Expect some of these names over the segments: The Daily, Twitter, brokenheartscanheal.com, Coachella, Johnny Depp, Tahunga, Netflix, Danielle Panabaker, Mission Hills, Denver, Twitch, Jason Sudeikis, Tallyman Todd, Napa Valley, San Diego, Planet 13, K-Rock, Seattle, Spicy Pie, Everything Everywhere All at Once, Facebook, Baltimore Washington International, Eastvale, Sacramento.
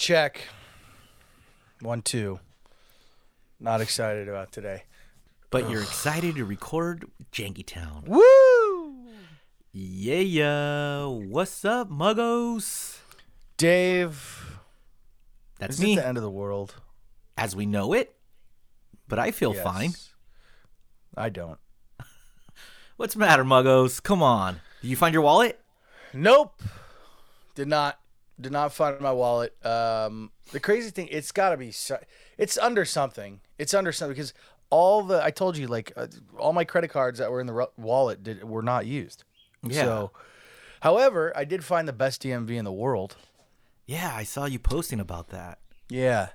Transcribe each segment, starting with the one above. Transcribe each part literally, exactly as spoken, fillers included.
check. One, two. Not excited about today. But Ugh. You're excited to record Jankytown. Woo! Yeah. What's up, muggos? Dave. That's Isn't me. It's the end of the world. As we know it. But I feel yes. fine. I don't. What's the matter, muggos? Come on. Did you find your wallet? Nope. Did not. Did not find my wallet. Um, the crazy thing, it's got to be, it's under something. It's under something because all the, I told you, like, uh, all my credit cards that were in the re- wallet did, were not used. Yeah. So, however, I did find the best D M V in the world. Yeah, I saw you posting about that. Yeah.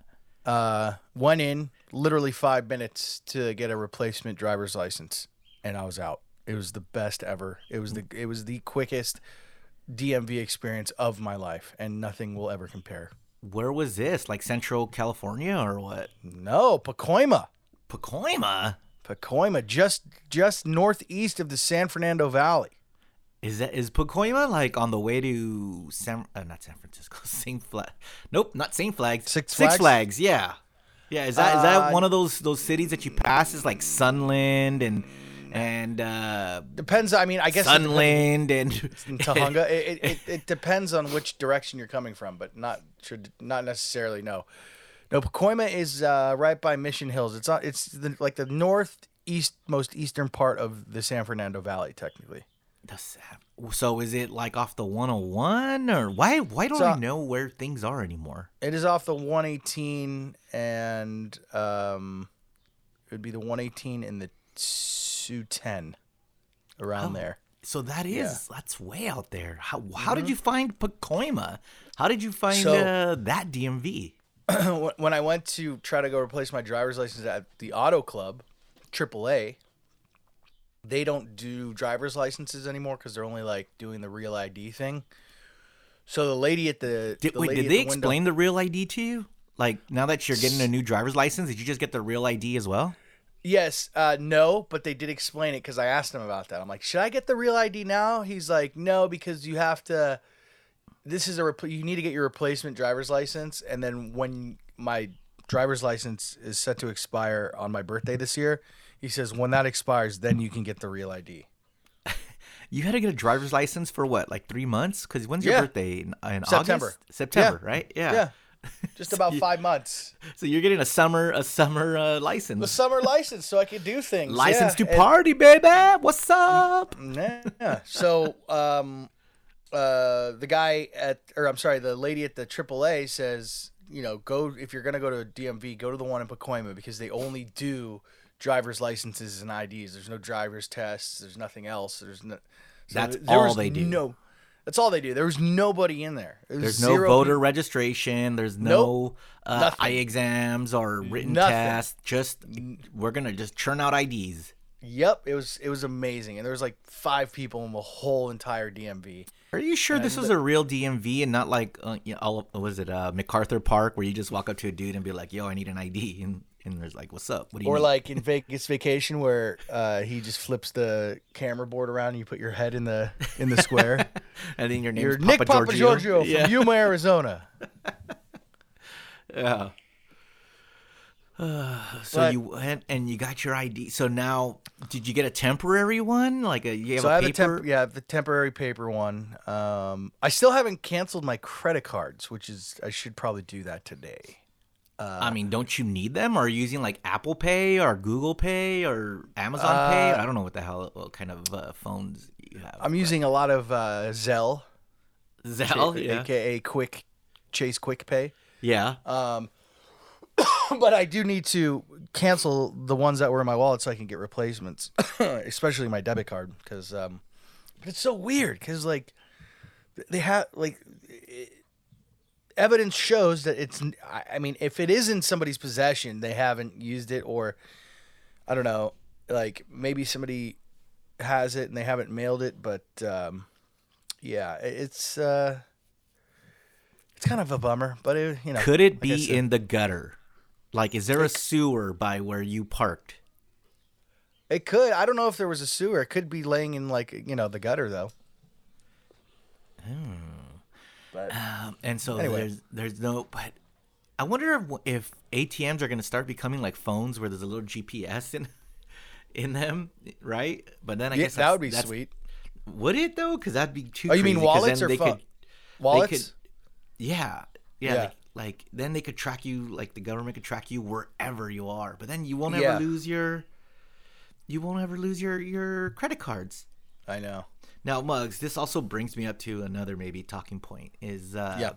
Uh, went in literally five minutes to get a replacement driver's license, and I was out. It was the best ever. It was the it was the quickest D M V experience of my life, and nothing will ever compare. Where was this? Like Central California or what? No, Pacoima. Pacoima? Pacoima, just just northeast of the San Fernando Valley. Is that is Pacoima like on the way to San? Uh, not San Francisco. Saint Flag. Nope, not Saint Flags. Six Flags. Six Flags. Yeah, yeah. Is that uh, is that one of those those cities that you pass? Is like Sunland and. And uh, depends. I mean, I guess Sunland and Tahunga. It, it it depends on which direction you're coming from, but not should not necessarily. No, no. Pacoima is uh, right by Mission Hills. It's not. It's the, like the northeast most eastern part of the San Fernando Valley, technically. That's sad. So is it like off the one oh one or why? Why don't so, I know where things are anymore? It is off the one eighteen and um, it would be the one eighteen and the. two ten around oh, there. So that is yeah. that's way out there. How how mm-hmm. did you find Pacoima? How did you find so, uh, that D M V? When I went to try to go replace my driver's license at the auto club, triple A, they don't do driver's licenses anymore because they're only like doing the Real I D thing. So the lady at the, did, the wait, lady did they the explain window, the Real I D to you? Like now that you're getting a new driver's license, did you just get the Real I D as well? Yes, uh, no, but they did explain it because I asked him about that. I'm like, should I get the Real I D now? He's like, no, because you have to. This is a rep- you need to get your replacement driver's license, and then when my driver's license is set to expire on my birthday this year, he says when that expires, then you can get the Real I D. You had to get a driver's license for what, like three months? Because when's your yeah. birthday? In, in September. August? September, yeah. right? Yeah. Yeah. Just about so you, five months. So you're getting a summer, a summer uh, license. A summer license, so I can do things. License yeah. to party, and, baby. What's up? Yeah. So, um, uh, the guy at, or I'm sorry, the lady at the triple A says, you know, go if you're gonna go to a D M V, go to the one in Pacoima because they only do driver's licenses and I Ds. There's no driver's tests. There's nothing else. There's no. So That's there, all there they do. No. That's all they do. There was nobody in there. There was There's no voter people. registration. There's no nope, uh, eye exams or written nothing. tests. Just we're gonna just churn out I Ds. Yep, it was it was amazing, and there was like five people in the whole entire D M V. Are you sure and this was the, a real D M V and not like uh, you know, all, was it uh, MacArthur Park where you just walk up to a dude and be like, "Yo, I need an I D," and and there's like, "What's up? What do you?" Or need? Like in Vegas Vacation where uh, he just flips the camera board around and you put your head in the in the square, and then your name's You're Papa Nick Papa Giorgio, Giorgio from yeah. Yuma, Arizona. yeah. Uh, so but, you went and you got your I D. So now, did you get a temporary one? Like a you have so a I have paper? A temp- yeah, the temporary paper one. Um, I still haven't canceled my credit cards, which is I should probably do that today. Uh, I mean, don't you need them? Are you using like Apple Pay or Google Pay or Amazon uh, Pay? I don't know what the hell what kind of uh, phones you have. I'm but. using a lot of uh, Zelle, Zelle, J- yeah. aka Quick Chase Quick Pay. Yeah. Um. But I do need to cancel the ones that were in my wallet so I can get replacements, especially my debit card. Because um, it's so weird because, like, they have, like, it, evidence shows that it's, I mean, if it is in somebody's possession, they haven't used it or, I don't know, like, maybe somebody has it and they haven't mailed it. But, um, yeah, it's uh, it's kind of a bummer. But, it, you know. Could it be like in the gutter? Like, is there a sewer by where you parked? It could. I don't know if there was a sewer. It could be laying in, like, you know, the gutter, though. Oh. But um, and so anyway. there's there's no. But I wonder if A T Ms are going to start becoming like phones, where there's a little G P S in in them, right? But then I yeah, guess that would be sweet. Would it though? Because that'd be too. Oh, you mean wallets or phones? Wallets? Could, yeah, yeah. yeah. Like, like then they could track you. Like the government could track you wherever you are. But then you won't ever yeah. lose your. You won't ever lose your, your credit cards. I know. Now, Muggs, this also brings me up to another maybe talking point is. Uh, yeah.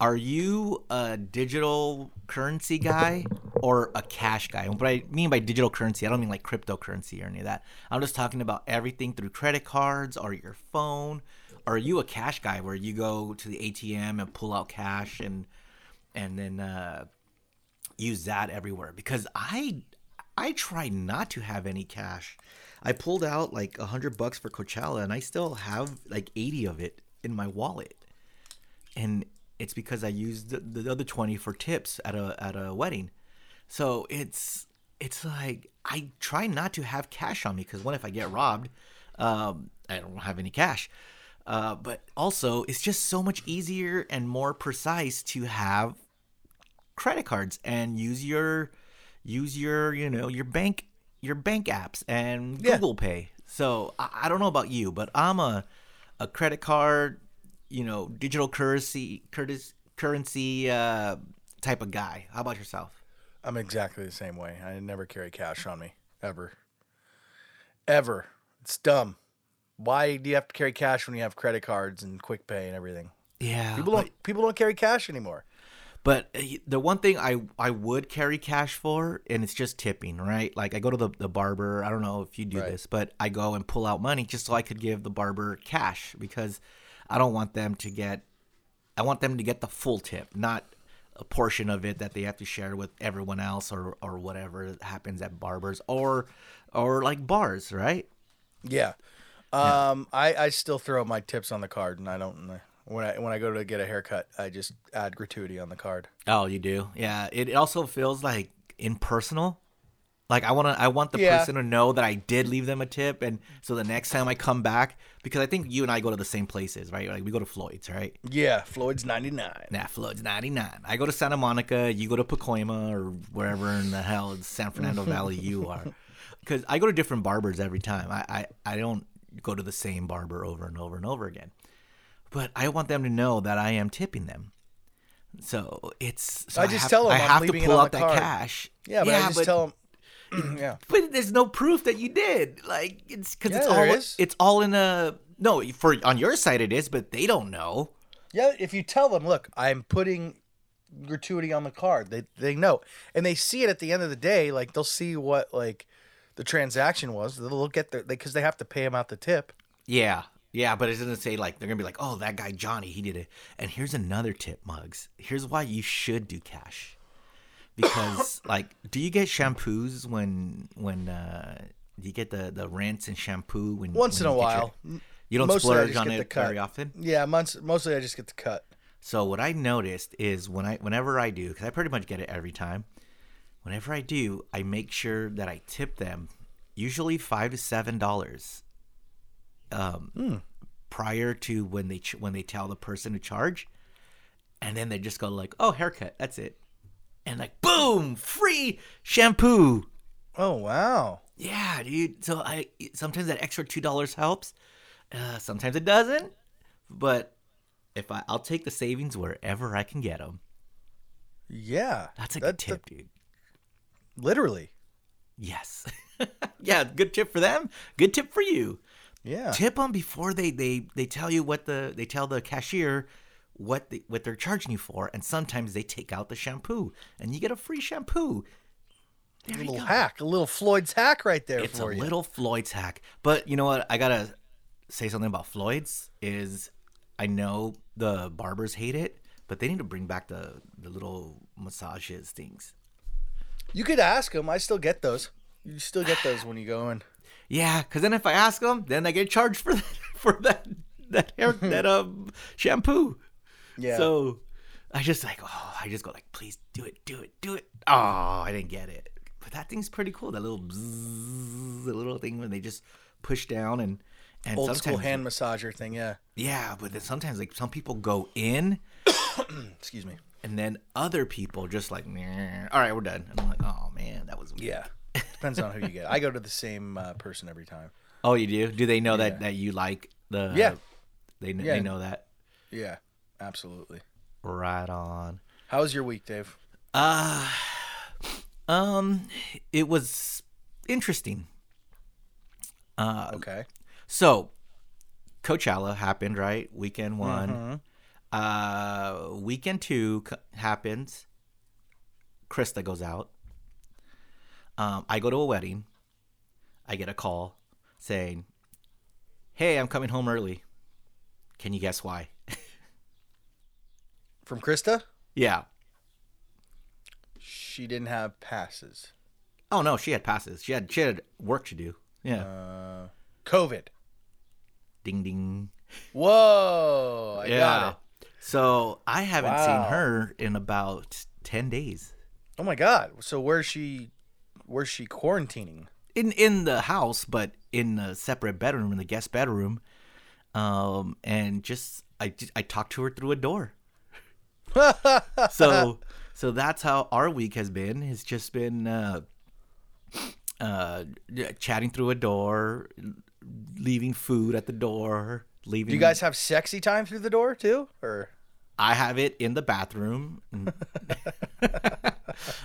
Are you a digital currency guy or a cash guy? What I mean by digital currency, I don't mean like cryptocurrency or any of that. I'm just talking about everything through credit cards or your phone. Are you a cash guy where you go to the A T M and pull out cash and and then uh, use that everywhere? Because I I try not to have any cash. I pulled out like a hundred bucks for Coachella and I still have like eighty of it in my wallet. And it's because I used the, the other twenty for tips at a at a wedding, so it's it's like I try not to have cash on me because one, if I get robbed, um, I don't have any cash. Uh, but also, it's just so much easier and more precise to have credit cards and use your use your you know your bank your bank apps and yeah. Google Pay. So I, I don't know about you, but I'm a a credit card. You know, digital currency, currency uh, type of guy. How about yourself? I'm exactly the same way. I never carry cash on me, ever, ever. It's dumb. Why do you have to carry cash when you have credit cards and quick pay and everything? Yeah, people but, don't people don't carry cash anymore. But the one thing I, I would carry cash for, and it's just tipping, right? Like I go to the, the barber. I don't know if you do right. this, but I go and pull out money just so I could give the barber cash because. I don't want them to get – I want them to get the full tip, not a portion of it that they have to share with everyone else or, or whatever happens at barbers or or like bars, right? Yeah. Um, yeah. I, I still throw my tips on the card, and I don't – when I when I go to get a haircut, I just add gratuity on the card. Oh, you do? Yeah. It also feels like impersonal. Like I want to, I want the yeah. person to know that I did leave them a tip, and so the next time I come back, because I think you and I go to the same places, right? Like we go to Floyd's, right? Yeah, Floyd's ninety-nine. Nah, Floyd's ninety-nine. I go to Santa Monica, you go to Pacoima, or wherever in the hell it's San Fernando Valley you are, because I go to different barbers every time. I, I I don't go to the same barber over and over and over again, but I want them to know that I am tipping them. So it's so I just I have, tell them I I'm have to pull out that card. Cash. Yeah, but yeah, I just but, tell them. Yeah. But there's no proof that you did. Like it's because yeah, it's all is. It's all in a no for on your side it is, but they don't know. Yeah, if you tell them, look, I'm putting gratuity on the card. They they know, and they see it at the end of the day. Like they'll see what like the transaction was. They'll look at their because they, they have to pay them out the tip. Yeah, yeah, but it doesn't say like they're gonna be like, oh, that guy Johnny, he did it. And here's another tip, Muggs. Here's why you should do cash. Because like, do you get shampoos when when uh, do you get the, the rinse and shampoo when once when in you a while? Your, you don't mostly splurge on it very often. Yeah, months, mostly I just get the cut. So what I noticed is when I whenever I do, because I pretty much get it every time. Whenever I do, I make sure that I tip them, usually five to seven dollars, um, mm. prior to when they when they tell the person to charge, and then they just go like, oh, haircut, that's it. And like, boom, free shampoo. Oh, wow. Yeah, dude. So I sometimes that extra two dollars helps. Uh, sometimes it doesn't. But if I, I'll take the savings wherever I can get them. Yeah. That's a that, good tip, that, dude. Literally. Yes. Yeah, good tip for them. Good tip for you. Yeah. Tip them before they, they, they tell you what the – they tell the cashier – what the, what they're charging you for, and sometimes they take out the shampoo, and you get a free shampoo. There a little you go. hack, a little Floyd's hack right there. It's for a you. little Floyd's hack. But you know what? I gotta say something about Floyd's. Is I know the barbers hate it, but they need to bring back the the little massages things. You could ask them. I still get those. You still get those when you go in. Yeah, because then if I ask them, then I get charged for that, for that that hair that um shampoo. Yeah. So I just like, oh, I just go like, please do it, do it, do it. Oh, I didn't get it. But that thing's pretty cool. That little bzzz, the little thing when they just push down and, And old school hand massager thing, yeah. Yeah, but sometimes like some people go in, excuse me, and then other people just like, nah, all right, we're done. And I'm like, oh man, that was weird. Yeah, depends on who you get. I go to the same uh, person every time. Oh, you do? Do they know yeah. that, that you like the? Yeah, they yeah. they know that. Yeah, absolutely. Right on. How was your week, Dave? Uh, um, it was interesting. Uh, okay. So, Coachella happened, right? Weekend one. Mm-hmm. Uh, weekend two c- happens. Krista goes out. Um, I go to a wedding. I get a call saying, hey, I'm coming home early. Can you guess why? From Krista? Yeah. She didn't have passes. Oh, no. She had passes. She had, she had work to do. Yeah. Uh, COVID. Ding, ding. Whoa. I yeah. got it. So I haven't wow. seen her in about ten days. Oh, my God. So where's she where's she quarantining? In in the house, but in a separate bedroom, in the guest bedroom. Um, and just I, I talked to her through a door. so so that's how our week has been. It's just been uh, uh, chatting through a door, leaving food at the door, leaving. Do you guys have sexy time through the door too, or? I have it in the bathroom.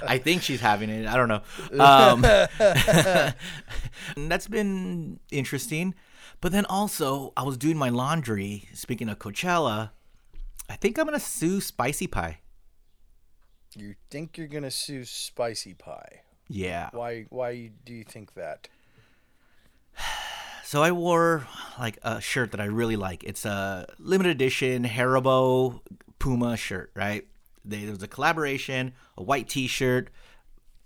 I think she's having it. I don't know. Um, that's been interesting. But then also, I was doing my laundry. Speaking of Coachella, I think I'm gonna sue Spicy Pie. You think you're gonna sue Spicy Pie? Yeah. Why? Why do you think that? So I wore like a shirt that I really like. It's a limited edition Haribo Puma shirt, right? They, there was a collaboration, a white T-shirt,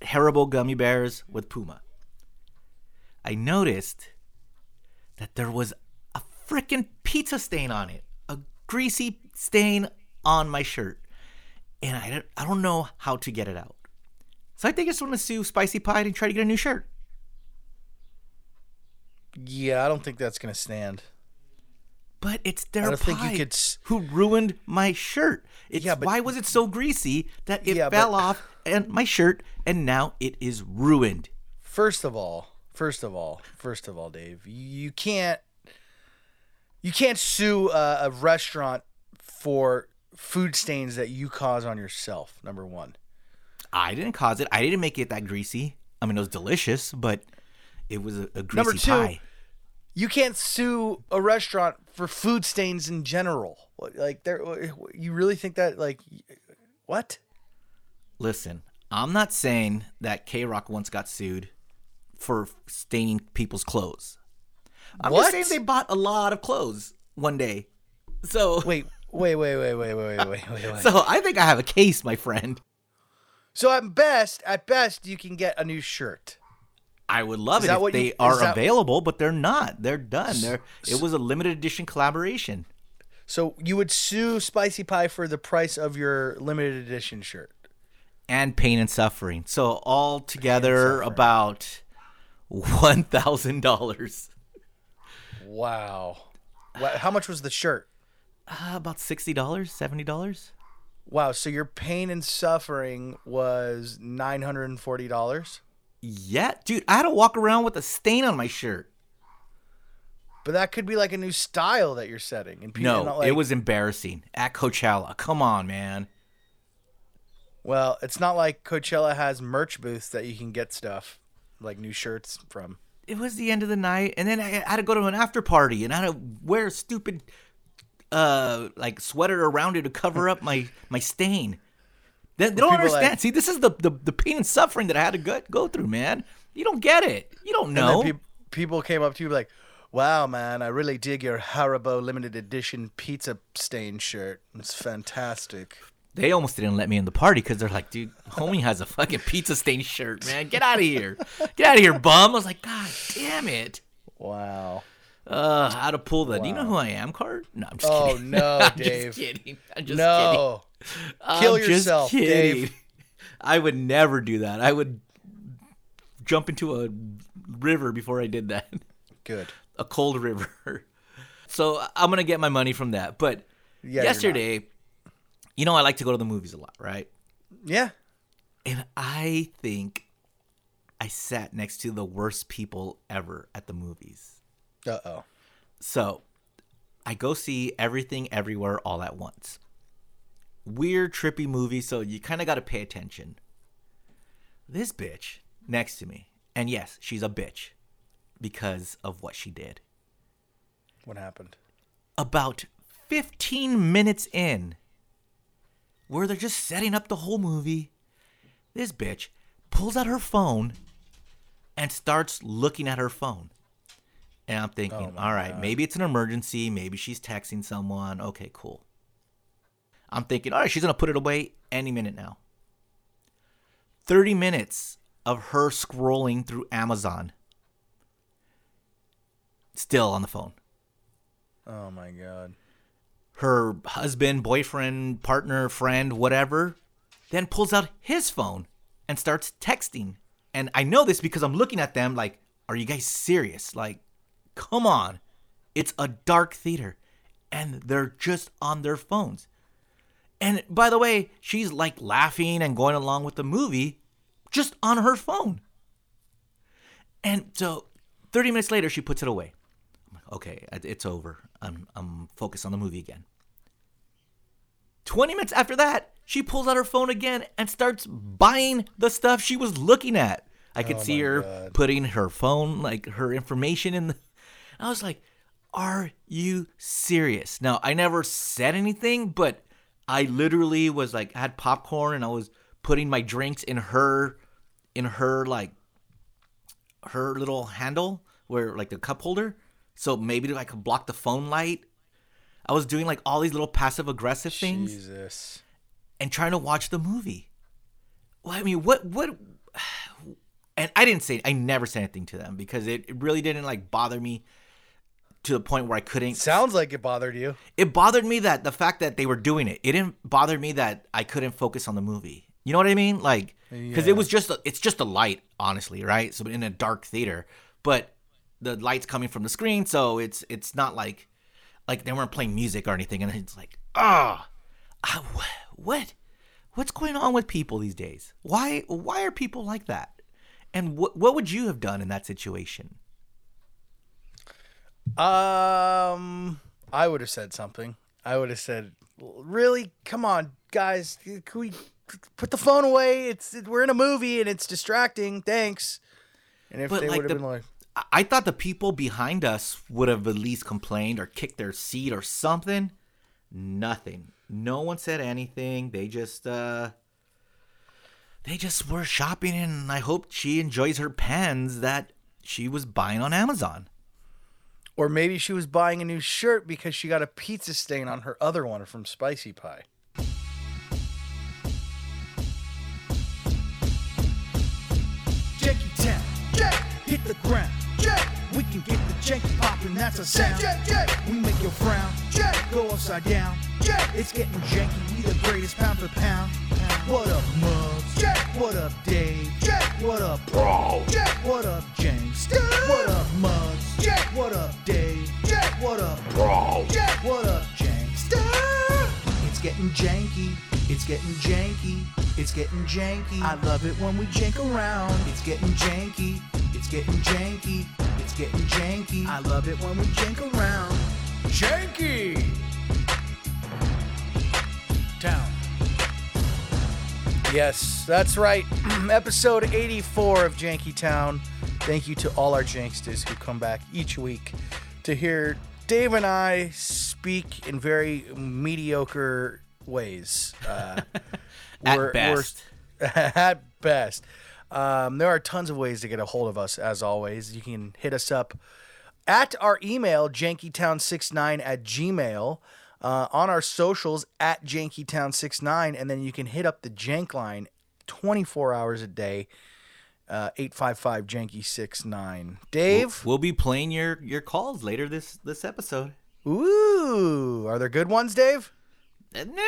Haribo gummy bears with Puma. I noticed that there was a freaking pizza stain on it, a greasy stain on my shirt, and I don't, I don't know how to get it out. So I think I just want to sue Spicy Pie and try to get a new shirt. Yeah, I don't think that's going to stand. But it's their I don't pie think you could... who ruined my shirt. It's, yeah, but... Why was it so greasy that it yeah, fell but... off and my shirt, and now it is ruined? First of all, first of all, first of all, Dave, you can't, you can't sue a, a restaurant for food stains that you cause on yourself, number one. I didn't cause it. I didn't make it that greasy. I mean, it was delicious, but... It was a, a greasy Number two, pie. You can't sue a restaurant for food stains in general. Like, there, you really think that? Like, what? Listen, I'm not saying that K-Rock once got sued for staining people's clothes. I'm what? just saying they bought a lot of clothes one day. So wait, wait, wait, wait, wait, wait, wait, wait, wait. So I think I have a case, my friend. So at best, at best, you can get a new shirt. I would love it if they are available, but they're not. They're done. They're, it was a limited edition collaboration. So you would sue Spicy Pie for the price of your limited edition shirt. And pain and suffering. So all together about one thousand dollars. Wow. How much was the shirt? Uh, about sixty dollars, seventy dollars. Wow. So your pain and suffering was nine hundred forty dollars? Yeah, dude, I had to walk around with a stain on my shirt. But that could be like a new style that you're setting. And people no, not like... it was embarrassing at Coachella. Come on, man. Well, it's not like Coachella has merch booths that you can get stuff, like new shirts from. It was the end of the night, and then I had to go to an after party, and I had to wear a stupid uh, like sweater around it to cover up my, my stain. They don't understand. Like, see, this is the, the, the pain and suffering that I had to go, go through, man. You don't get it. You don't know. Pe- people came up to you like, wow, man, I really dig your Haribo limited edition pizza stain shirt. It's fantastic. They almost didn't let me in the party because they're like, dude, homie has a fucking pizza stain shirt, man. Get out of here. Get out of here, bum. I was like, God damn it. Wow. Uh, how to pull the wow. Do you know who I am card? No, I'm just oh, kidding. Oh, no, Dave. I'm just kidding. I'm just no. kidding. Kill I'm yourself, Dave. I would never do that. I would jump into a river before I did that. Good. a cold river. So I'm going to get my money from that. But yeah, yesterday, you know, I like to go to the movies a lot, right? Yeah. And I think I sat next to the worst people ever at the movies. Uh-oh. So I go see Everything Everywhere All at Once. Weird, trippy movie, so you kind of got to pay attention. This bitch next to me, and yes, she's a bitch because of what she did. What happened? About fifteen minutes in, where they're just setting up the whole movie, this bitch pulls out her phone and starts looking at her phone. And I'm thinking, oh all right, God. Maybe it's an emergency. Maybe she's texting someone. Okay, cool. I'm thinking, all right, she's going to put it away any minute now. thirty minutes of her scrolling through Amazon. Still on the phone. Oh, my God. Her husband, boyfriend, partner, friend, whatever, then pulls out his phone and starts texting. And I know this because I'm looking at them like, are you guys serious? Like, come on. It's a dark theater. And they're just on their phones. And by the way, she's like laughing and going along with the movie just on her phone. And so thirty minutes later, she puts it away. I'm like, okay, it's over. I'm I'm focused on the movie again. twenty minutes after that, she pulls out her phone again and starts buying the stuff she was looking at. I could oh see her God. putting her phone, like her information in the... I was like, are you serious? Now, I never said anything, but I literally was like, I had popcorn and I was putting my drinks in her, in her like, her little handle where like the cup holder. So maybe I could block the phone light. I was doing like all these little passive aggressive things. Jesus. And trying to watch the movie. Well, I mean, what, what, and I didn't say, I never said anything to them because it, it really didn't like bother me. To the point where I couldn't. Sounds like it bothered you. It bothered me that the fact that they were doing it. It didn't bother me that I couldn't focus on the movie. You know what I mean? Like, because yeah. it was just, a, it's just a light, honestly, right? So in a dark theater, but the light's coming from the screen, so it's it's not like, like they weren't playing music or anything. And it's like, ah, oh, what, what's going on with people these days? Why, why are people like that? And what, what would you have done in that situation? Um, I would have said something. I would have said, "Really, come on, guys, can we put the phone away? It's we're in a movie and it's distracting. Thanks." And if but they like would have been like, I thought the people behind us would have at least complained or kicked their seat or something. Nothing. No one said anything. They just, uh, they just were shopping, and I hope she enjoys her pens that she was buying on Amazon. Or maybe she was buying a new shirt because she got a pizza stain on her other one from Spicy Pie. Jankytown, Jank, hit the ground, Jank, we can get the janky poppin', that's a sound, Jank, Jank, we make your frown, Jank, go upside down, Jank, it's getting janky, we the greatest pound for pound. What up, Mubs? Jack. What up, Dave? Jack. What up, Bro? Jack. What up, James? Dude. What up, Mubs? Jack. What up, Dave? Jack. What up, Bro? Jack. What up, James? Dude. It's getting janky. It's getting janky. It's getting janky. I love it when we jank around. It's getting janky. It's getting janky. It's getting janky. I love it when we jank around. Janky Town. Yes, that's right. Episode eighty-four of Jankytown. Thank you to all our janksters who come back each week to hear Dave and I speak in very mediocre ways. Uh, at, we're, best. We're, at best. At um, best. There are tons of ways to get a hold of us, as always. You can hit us up at our email, jankytown sixty-nine at gmail dot com. Uh, on our socials at jankytown sixty-nine, and then you can hit up the jank line twenty-four hours a day, uh, eight five five janky sixty-nine. Dave? We'll, we'll be playing your, your calls later this, this episode. Ooh. Are there good ones, Dave? Nah,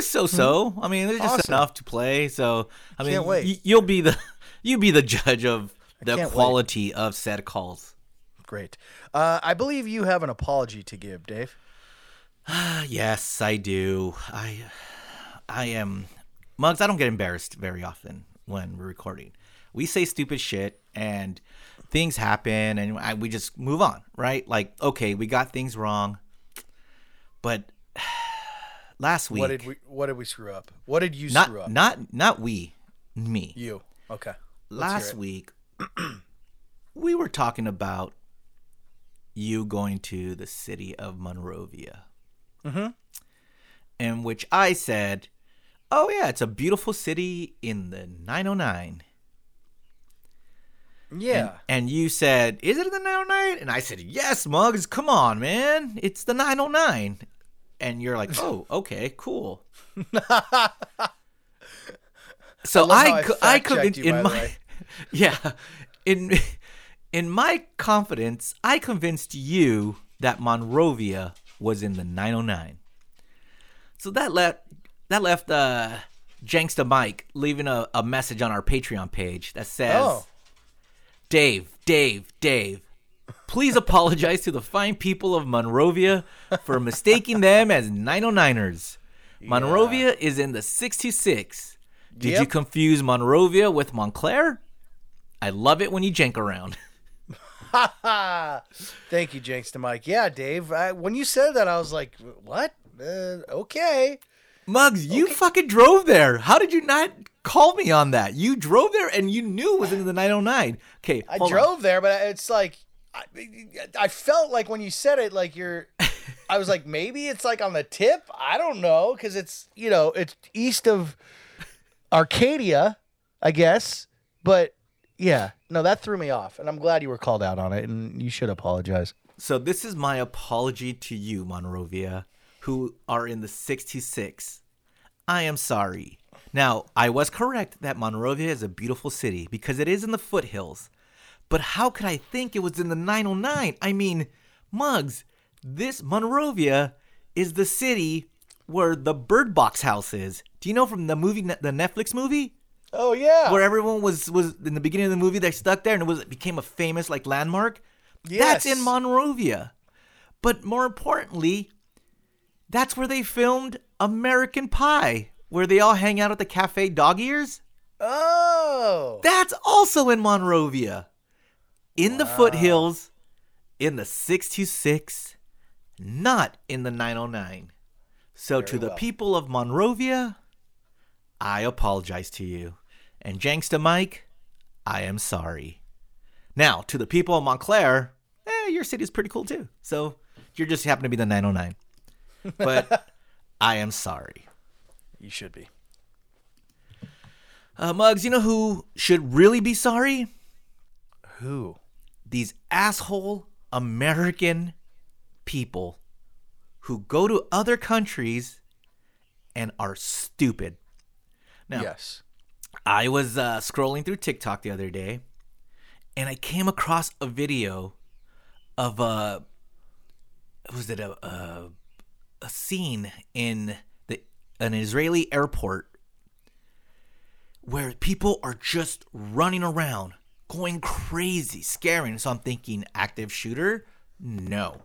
so-so. I mean, there's just awesome. enough to play, so I mean, can't wait. Y- you'll be the, you'll be the judge of the quality wait. of said calls. Great. Uh, I believe you have an apology to give, Dave. Yes, I do. I, I am Muggs. I don't get embarrassed very often when we're recording. We say stupid shit and things happen, and I, we just move on, right? Like, okay, we got things wrong, but last week, what did we? What did we screw up? What did you not, screw up? Not, not we, me, you. Okay. Last week, we were talking about you going to the city of Monrovia. Mm-hmm. In which I said, oh, yeah, it's a beautiful city in the nine oh nine. Yeah. And, and you said, is it the nine oh nine? And I said, yes, Muggs, come on, man. It's the nine oh nine. And you're like, oh, okay, cool. So I, I, co- I could, you, in my, yeah, in, in my confidence, I convinced you that Monrovia was in the nine oh nine. So that left that left uh, Janksta Mike leaving a, a message on our Patreon page that says, oh. Dave, Dave, Dave, please apologize to the fine people of Monrovia for mistaking them as nine oh niners. Yeah. Monrovia is in the six two six. Did yep. you confuse Monrovia with Montclair? I love it when you jank around. Thank you, Janksta Mike. Yeah, Dave. I, when you said that, I was like, what? Uh, okay. Muggs, okay. You fucking drove there. How did you not call me on that? You drove there and you knew it was in the nine oh nine. Okay, I drove on. there, but it's like, I, I felt like when you said it, like you're... I was like, maybe it's like on the tip? I don't know, because it's, you know, it's east of... Arcadia, I guess, but yeah, no, that threw me off, and I'm glad you were called out on it, and you should apologize. So this is my apology to you, Monrovia, who are in the sixty-six. I am sorry. Now, I was correct that Monrovia is a beautiful city because it is in the foothills, but how could I think it was in the nine oh nine? I mean, Muggs, this Monrovia is the city where the Bird Box house is. Do you know from the movie, the Netflix movie? Oh, yeah. Where everyone was, was in the beginning of the movie, they're stuck there, and it was it became a famous like landmark. Yes. That's in Monrovia. But more importantly, that's where they filmed American Pie, where they all hang out at the cafe Dog Ears. Oh. That's also in Monrovia. In wow. the foothills, in the six two six, not in the nine oh nine. So Very to the well. people of Monrovia, I apologize to you. And Janksta Mike, I am sorry. Now, to the people of Montclair, eh, your city is pretty cool too. So you just happen to be the nine oh nine. But I am sorry. You should be. Uh, Muggs, you know who should really be sorry? Who? These asshole American people who go to other countries and are stupid. Now, yes. I was uh, scrolling through TikTok the other day, and I came across a video of a was it a a, a scene in the an Israeli airport where people are just running around, going crazy, scaring. So I'm thinking, active shooter? No.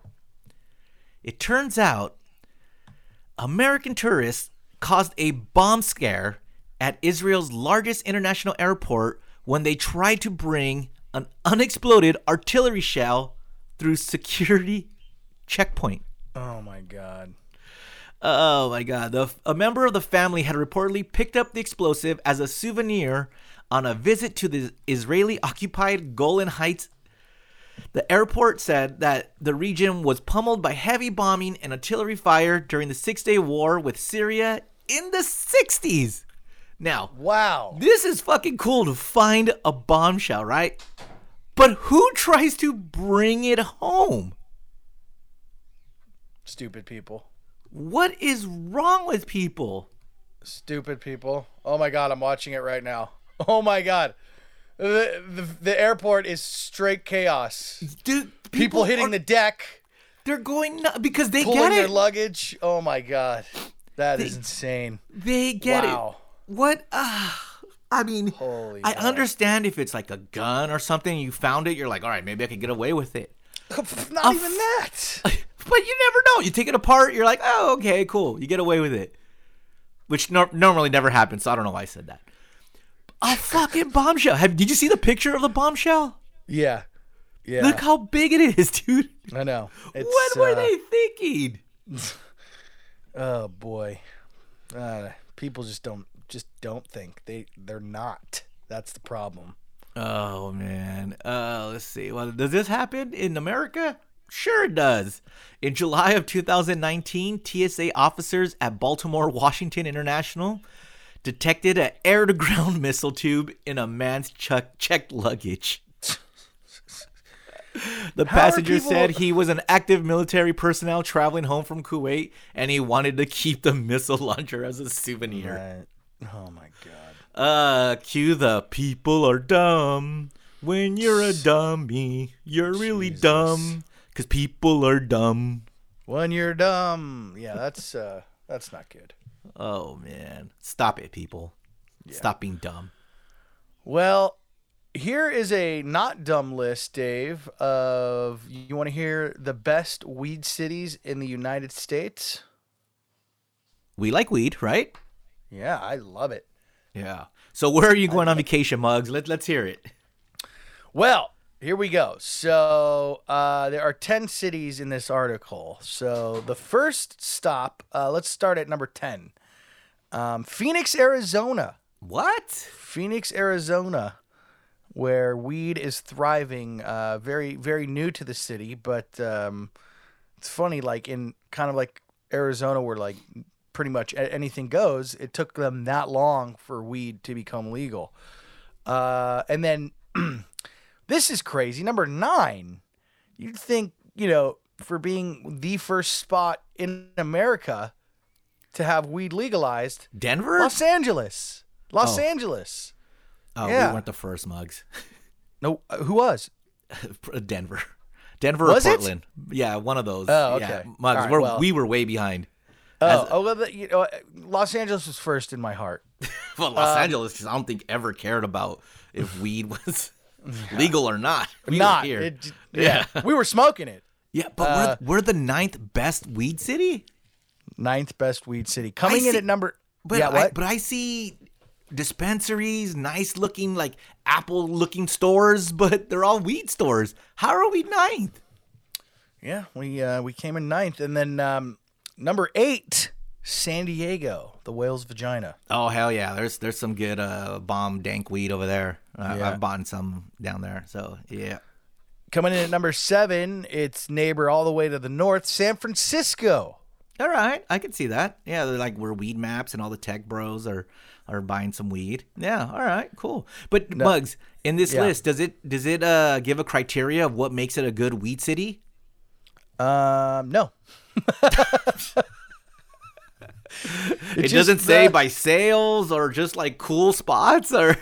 It turns out American tourists caused a bomb scare at Israel's largest international airport when they tried to bring an unexploded artillery shell through security checkpoint. Oh, my God. Oh, my God. The, a member of the family had reportedly picked up the explosive as a souvenir on a visit to the Israeli-occupied Golan Heights. The airport said that the region was pummeled by heavy bombing and artillery fire during the Six-Day War with Syria in the sixties. Now, wow, this is fucking cool to find a bombshell, right? But who tries to bring it home? Stupid people. What is wrong with people? Stupid people. Oh, my God, I'm watching it right now. Oh, my God. The, the the airport is straight chaos. Dude, people, people hitting are, the deck. They're going nuts because they get it. Pulling their luggage. Oh my God, that they, is insane. They get wow. it. What? Uh, I mean, Holy I God. understand if it's like a gun or something. You found it. You're like, all right, maybe I can get away with it. Not f- even that. But you never know. You take it apart. You're like, oh, okay, cool. You get away with it, which no- normally never happens. So I don't know why I said that. A fucking bombshell. Have, did you see the picture of the bombshell? Yeah. Yeah. Look how big it is, dude. I know. It's, what were uh, they thinking? Oh boy. Uh, people just don't just don't think. They they're not. That's the problem. Oh man. Uh, let's see. Well, does this happen in America? Sure it does. In July of two thousand nineteen, T S A officers at Baltimore Washington International detected an air-to-ground missile tube in a man's check- checked luggage. The How passenger people... said he was an active military personnel traveling home from Kuwait, and he wanted to keep the missile launcher as a souvenir. Right. Oh, my God. Uh, cue the people are dumb. When you're a dummy, you're Jesus. really dumb. Because people are dumb. When you're dumb. Yeah, that's uh, that's not good. Oh, man. Stop it, people. Yeah. Stop being dumb. Well, here is a not dumb list, Dave, of you want to hear the best weed cities in the United States? We like weed, right? Yeah, I love it. Yeah. So where are you going on vacation, Muggs? Let, let's hear it. Well, here we go. So uh, there are ten cities in this article. So the first stop, uh, let's start at number ten. Um, Phoenix, Arizona. What? Phoenix, Arizona, where weed is thriving. Uh, very, very new to the city. But um, it's funny, like in kind of like Arizona where like pretty much anything goes, it took them that long for weed to become legal. Uh, and then... This is crazy. Number nine, you'd think, you know, for being the first spot in America to have weed legalized. Denver? Los Angeles. Los oh. Angeles. Oh, yeah. We weren't the first, Mugs. No, who was? Denver. Denver was or Portland. It? Yeah, one of those. Oh, okay. Yeah, Mugs, right, we're, well. we were way behind. Oh, As, oh well, the, you know, Los Angeles was first in my heart. Well, Los uh, Angeles, because I don't think ever cared about if weed was... Yeah. Legal or not, we not here. It, yeah. yeah, we were smoking it. Yeah, but uh, we're, we're the ninth best weed city. Ninth best weed city, coming see, in at number. But yeah, I, what? But I see dispensaries, nice looking like Apple looking stores, but they're all weed stores. How are we ninth? Yeah, we uh, we came in ninth, and then um, number eight, San Diego, the whale's vagina. Oh hell yeah, there's there's some good uh, bomb dank weed over there. Uh, yeah. I've bought some down there, so yeah. Coming in at number seven, it's neighbor all the way to the north, San Francisco. All right, I can see that. Yeah, they're like we're weed maps, and all the tech bros are, are buying some weed. Yeah, all right, cool. But no, Mugs, in this yeah. list, does it does it uh, give a criteria of what makes it a good weed city? Um, no. It, it just, doesn't say uh, by sales or just like cool spots or.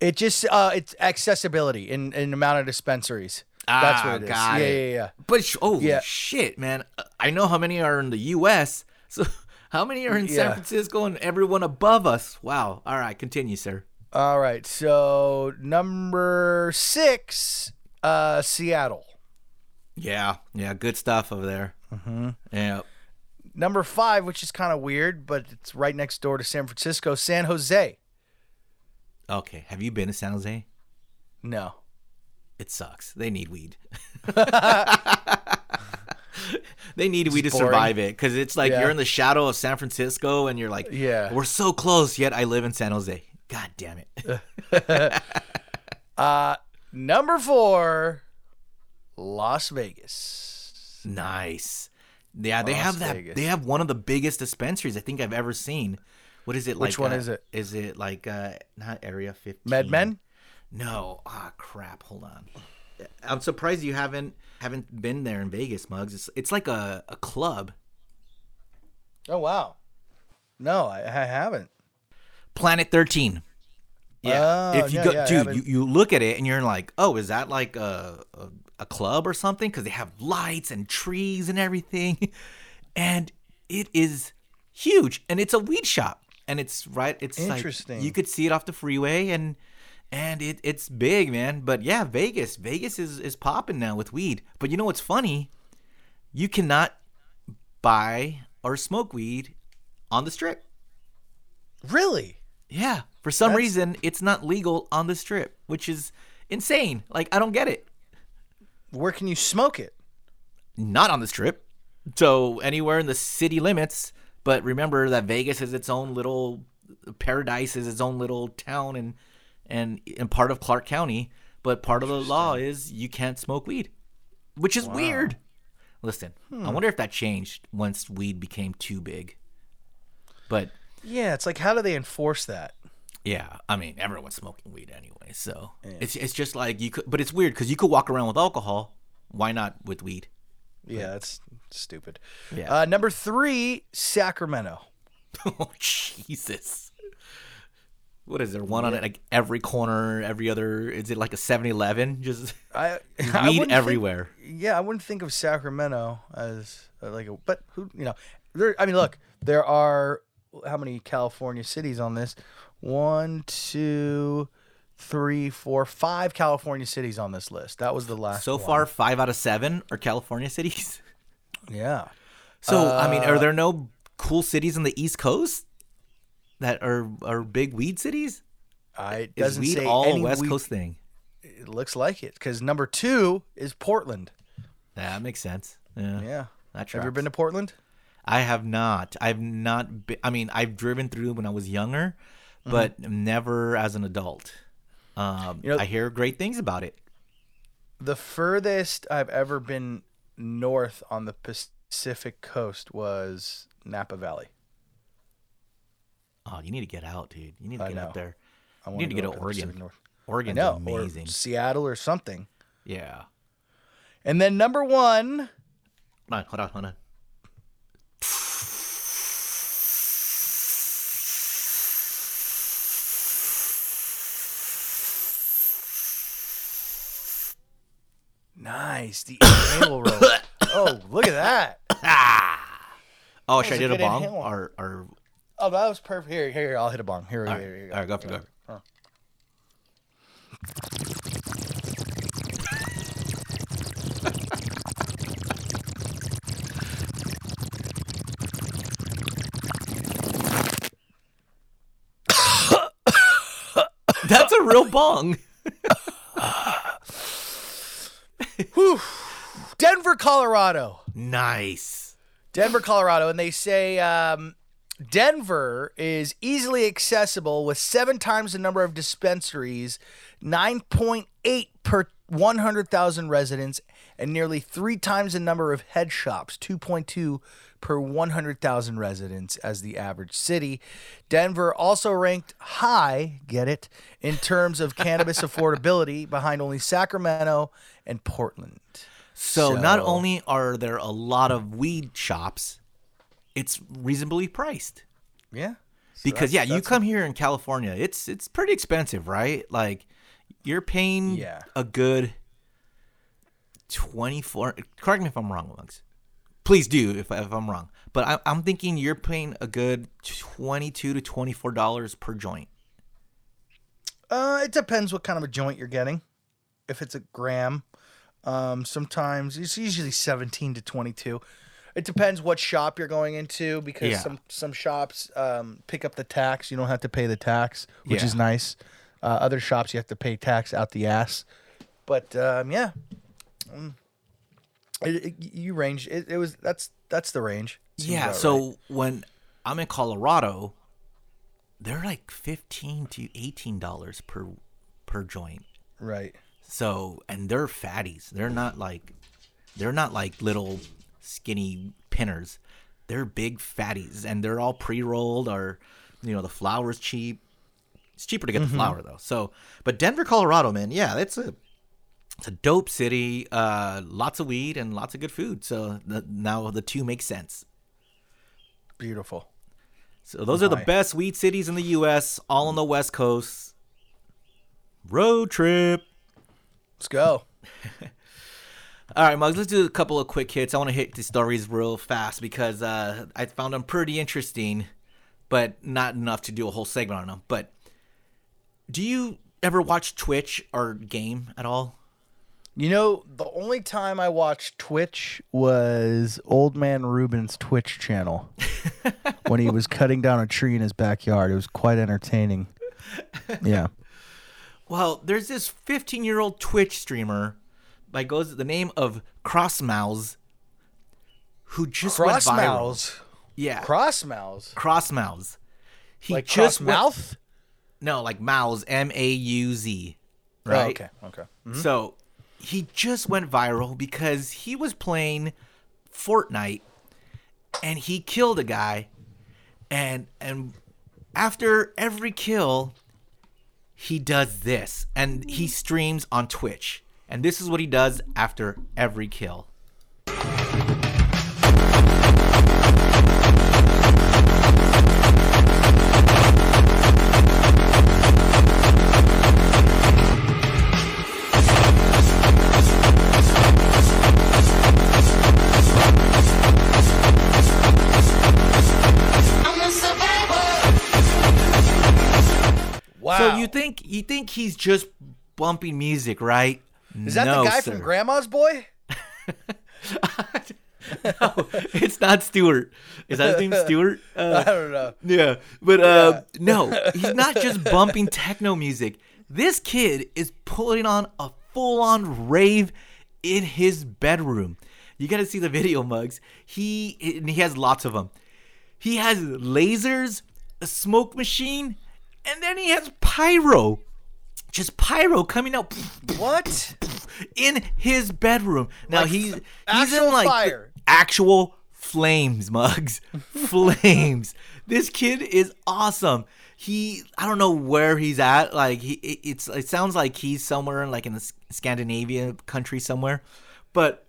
It just uh, it's accessibility in in amount of dispensaries. Ah, that's what it is. Yeah, yeah, yeah. But oh yeah. shit, man! I know how many are in the U S So how many are in yeah. San Francisco and everyone above us? Wow. All right, continue, sir. All right. So number six, uh, Seattle. Yeah, yeah, good stuff over there. Mm-hmm. Yeah. Number five, which is kind of weird, but it's right next door to San Francisco, San Jose. Okay. Have you been to San Jose? No. It sucks. They need weed. They need it's weed boring. To survive it because it's like yeah. you're in the shadow of San Francisco and you're like, yeah. we're so close, yet I live in San Jose. God damn it. uh, number four, Las Vegas. Nice. Yeah, Las they have that. Vegas. They have one of the biggest dispensaries I think I've ever seen. What is it like? Which one uh, is it? Is it like uh, not Area fifteen? Med Men? No. Ah, oh, crap. Hold on. I'm surprised you haven't haven't been there in Vegas, Muggs. It's it's like a, a club. Oh wow. No, I, I haven't. Planet thirteen. Yeah. Oh, if you yeah, go, yeah, dude, you, you look at it and you're like, oh, is that like a a, a club or something? Because they have lights and trees and everything, and it is huge, and it's a weed shop. And it's right. It's interesting. Like, you could see it off the freeway, and And it, it's big, man. But yeah, Vegas. Vegas is, is popping now with weed. But you know what's funny? You cannot buy or smoke weed on the Strip. Really? Yeah. For some That's... reason, it's not legal on the Strip, which is insane. Like, I don't get it. Where can you smoke it? Not on the Strip. So anywhere in the city limits. But remember that Vegas is its own little paradise, is its own little town, and and and part of Clark County, but part of the law is you can't smoke weed, which is wow. weird. Listen, hmm. I wonder if that changed once weed became too big. But yeah, it's like, how do they enforce that? Yeah, I mean, everyone's smoking weed anyway, so yeah. it's it's just like you could, but it's weird because you could walk around with alcohol. Why not with weed? Yeah, that's stupid. Yeah. Uh, number three, Sacramento. Oh, Jesus. What is there? One yeah. on like every corner, every other. Is it like a seven eleven? Just I, weed I everywhere. Think, yeah, I wouldn't think of Sacramento as like a. But who, you know, there, I mean, look, there are how many California cities on this? One, two, three, four, five California cities on this list. That was the last. So one. far, five out of seven are California cities. Yeah. So uh, I mean, are there no cool cities on the East Coast that are are big weed cities? I it doesn't weed say all any West weed, Coast thing. It looks like it, because number two is Portland. That makes sense. Yeah, yeah. That have you ever been to Portland? I have not. I've not. Been, I mean, I've driven through when I was younger, but mm-hmm. never as an adult. Um, you know, I hear great things about it. The furthest I've ever been north on the Pacific coast was Napa Valley. Oh, you need to get out, dude. You need to I get know. Up there. I you need to, to get to Oregon. Oregon's I know, amazing. Or Seattle or something. Yeah. And then number one. Hold on, hold on, hold on. Nice. The inhale roll. Oh, look at that. Ah. Oh, that should I did a bong? Or, or... Oh, that was perfect. Here, here, I'll hit a bong. Here, all here, right. here. All right, go for it. Go. That's a real bong. Whew. Denver, Colorado. Nice. Denver, Colorado. And they say um, Denver is easily accessible with seven times the number of dispensaries, nine point eight per one hundred thousand residents, and nearly three times the number of head shops, two point two per one hundred thousand residents as the average city. Denver also ranked high, get it, in terms of cannabis affordability, behind only Sacramento and Portland. So, so not only are there a lot of weed shops, it's reasonably priced. Yeah. So because, yeah, you come a- here in California, it's it's pretty expensive, right? Like, you're paying yeah. a good... twenty-four Correct me if I'm wrong, Monks. Please do if, if I'm wrong. But I, I'm thinking you're paying a good twenty-two to twenty-four dollars per joint. Uh, it depends what kind of a joint you're getting. If it's a gram, um, sometimes it's usually seventeen to twenty-two. It depends what shop you're going into, because yeah. some some shops um pick up the tax. You don't have to pay the tax, which yeah. is nice. Uh, other shops you have to pay tax out the ass. But um, yeah. Um, it, it, you range it, it was that's that's the range. Seems yeah. So right. when I'm in Colorado, they're like fifteen to eighteen dollars per per joint. Right. So and they're fatties. They're not like they're not like little skinny pinners. They're big fatties, and they're all pre-rolled. Or you know the flour's cheap. It's cheaper to get mm-hmm. the flour though. So but Denver, Colorado, man, yeah, that's a It's a dope city, uh, lots of weed and lots of good food. So the, now the two make sense. Beautiful. So those nice. Are the best weed cities in the U S, all on the West Coast. Road trip. Let's go. All right, Muggs, let's do a couple of quick hits. I want to hit these stories real fast because uh, I found them pretty interesting, but not enough to do a whole segment on them. But do you ever watch Twitch or game at all? You know, the only time I watched Twitch was Old Man Ruben's Twitch channel when he was cutting down a tree in his backyard. It was quite entertaining. Yeah. Well, there's this fifteen-year-old Twitch streamer by goes the name of Crossmouths, who just Cross went viral. Mouths. Yeah. Crossmouths. Crossmouths. He like just Crossmouth? No, like Mouths, M A U Z, right? Oh, okay, okay. Mm-hmm. So he just went viral because he was playing Fortnite and he killed a guy, and and after every kill he does this, and he streams on Twitch, and this is what he does after every kill. So you think you think he's just bumping music, right? Is that no, the guy sir. from Grandma's Boy? No, it's not Stewart. Is that his name, Stewart? Uh, I don't know. Yeah, but uh, yeah. No, he's not just bumping techno music. This kid is pulling on a full-on rave in his bedroom. You got to see the video, Mugs. He and he has lots of them. He has lasers, a smoke machine. And then he has pyro, just pyro coming out. What? In his bedroom. Now like he's he's in like fire. Actual flames, Mugs, flames. This kid is awesome. He, I don't know where he's at. Like he, it's it sounds like he's somewhere like in the Scandinavia country somewhere, but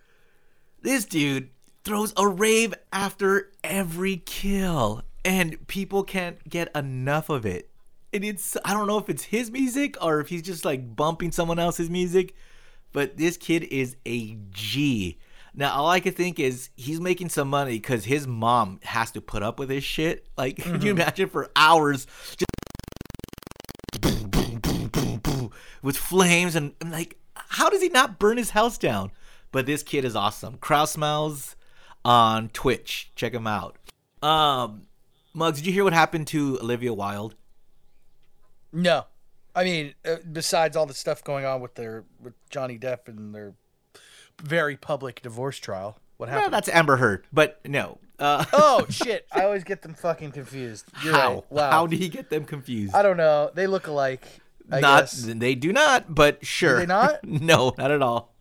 this dude throws a rave after every kill, and people can't get enough of it. And it's, I don't know if it's his music or if he's just like bumping someone else's music, but this kid is a G. Now, all I could think is he's making some money because his mom has to put up with his shit. Like, mm-hmm. Can you imagine for hours just with flames and, and like, how does he not burn his house down? But this kid is awesome. Crossmouths on Twitch. Check him out. Um, Muggs, did you hear what happened to Olivia Wilde? No, I mean, besides all the stuff going on with their with Johnny Depp and their very public divorce trial, what happened? Well, that's Amber Heard, but no. Uh, oh shit! I always get them fucking confused. You're How? Right. Wow. How do you get them confused? I don't know. They look alike. I not guess. They do not. But sure, do they not? No, not at all.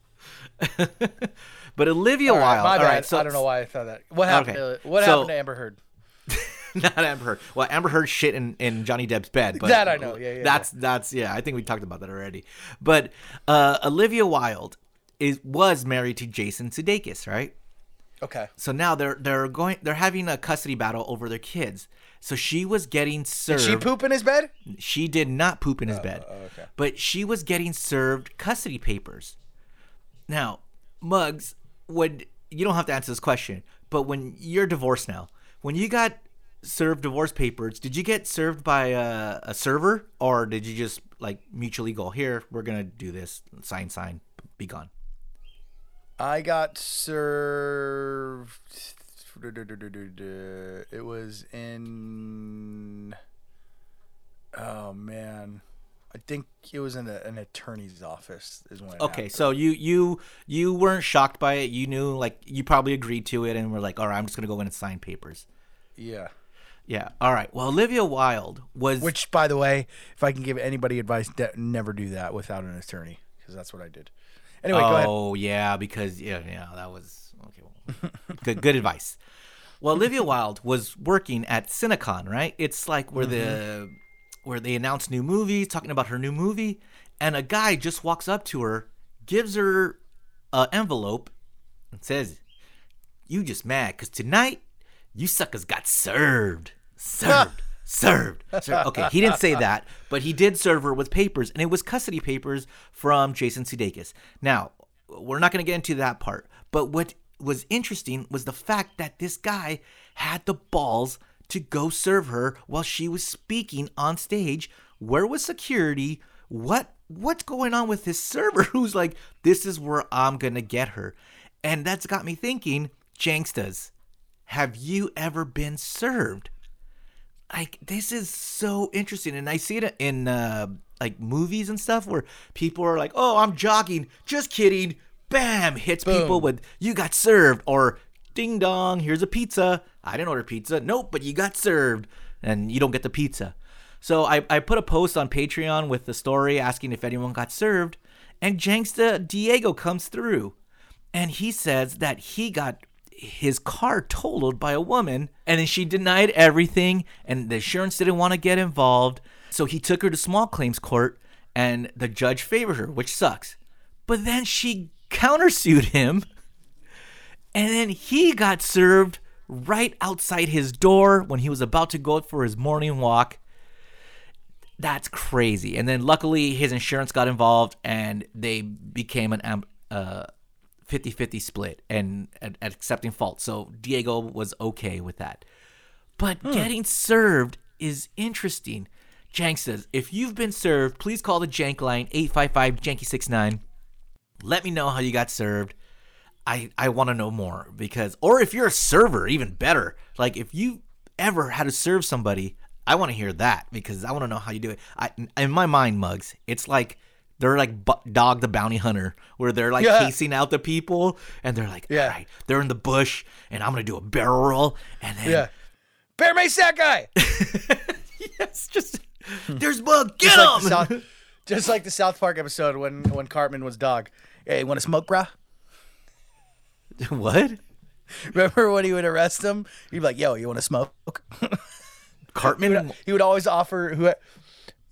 But Olivia all right, Wilde. My bad. All right, so I don't know why I thought that. What happened? Okay. To, what so, happened to Amber Heard? Not Amber Heard. Well, Amber Heard shit in, in Johnny Depp's bed. But that I know. Yeah, yeah. That's yeah. that's yeah. I think we talked about that already. But uh, Olivia Wilde is was married to Jason Sudeikis, right? Okay. So now they're they're going they're having a custody battle over their kids. So she was getting served. Did she poop in his bed? She did not poop in his oh, bed. Oh, okay. But she was getting served custody papers. Now, Muggs, would you don't have to answer this question, but when you're divorced now, when you got served divorce papers, did you get served by a, a server, or did you just like mutually go, here, we're gonna do this, sign sign be gone? I got served, it was in oh man I think it was in a, an attorney's office is when it okay happened. So you you you weren't shocked by it, you knew, like you probably agreed to it and were like, all right, I'm just gonna go in and sign papers. Yeah. Yeah. All right. Well, Olivia Wilde was... Which, by the way, if I can give anybody advice, de- never do that without an attorney, because that's what I did. Anyway, oh, go ahead. Oh, yeah, because, yeah, yeah, that was... Okay, well, good, good advice. Well, Olivia Wilde was working at Cinecon, right? It's like where mm-hmm. the where they announce new movies, talking about her new movie, and a guy just walks up to her, gives her an envelope, and says, you just mad, because tonight... You suckers got served, served, served, served. Okay, he didn't say that, but he did serve her with papers, and it was custody papers from Jason Sudeikis. Now, we're not going to get into that part, but what was interesting was the fact that this guy had the balls to go serve her while she was speaking on stage. Where was security? what what's going on with this server who's like, this is where I'm going to get her. And that's got me thinking, Janksters, have you ever been served? Like, this is so interesting. And I see it in uh, like movies and stuff where people are like, oh, I'm jogging. Just kidding. Bam, hits Boom. people with, you got served. Or ding dong, here's a pizza. I didn't order pizza. Nope, but you got served. And you don't get the pizza. So I, I put a post on Patreon with the story asking if anyone got served. And Janksta Diego comes through. And he says that he got his car totaled by a woman. And then she denied everything. And the insurance didn't want to get involved. So he took her to small claims court. And the judge favored her, which sucks. But then she countersued him. And then he got served right outside his door when he was about to go out for his morning walk. That's crazy. And then luckily his insurance got involved and they became an uh, fifty-fifty split and, and, and accepting fault. So Diego was okay with that. But hmm. getting served is interesting. Jank says, if you've been served, please call the Jank line eight five five Janky six nine. Let me know how you got served. I, I want to know more because, or if you're a server, even better. Like if you ever had to serve somebody, I want to hear that because I want to know how you do it. I, in my mind, Muggs, it's like they're like B- Dog the Bounty Hunter where they're like yeah. chasing out the people and they're like, yeah. all right, they're in the bush and I'm going to do a barrel roll and then. Yeah. Bear mace that guy. Yes, just, there's Mug, get just him. Like South, just like the South Park episode when, when Cartman was Dog. Hey, want to smoke, brah? What? Remember when he would arrest him? He'd be like, yo, you want to smoke? Cartman? He would, he would always offer... Who,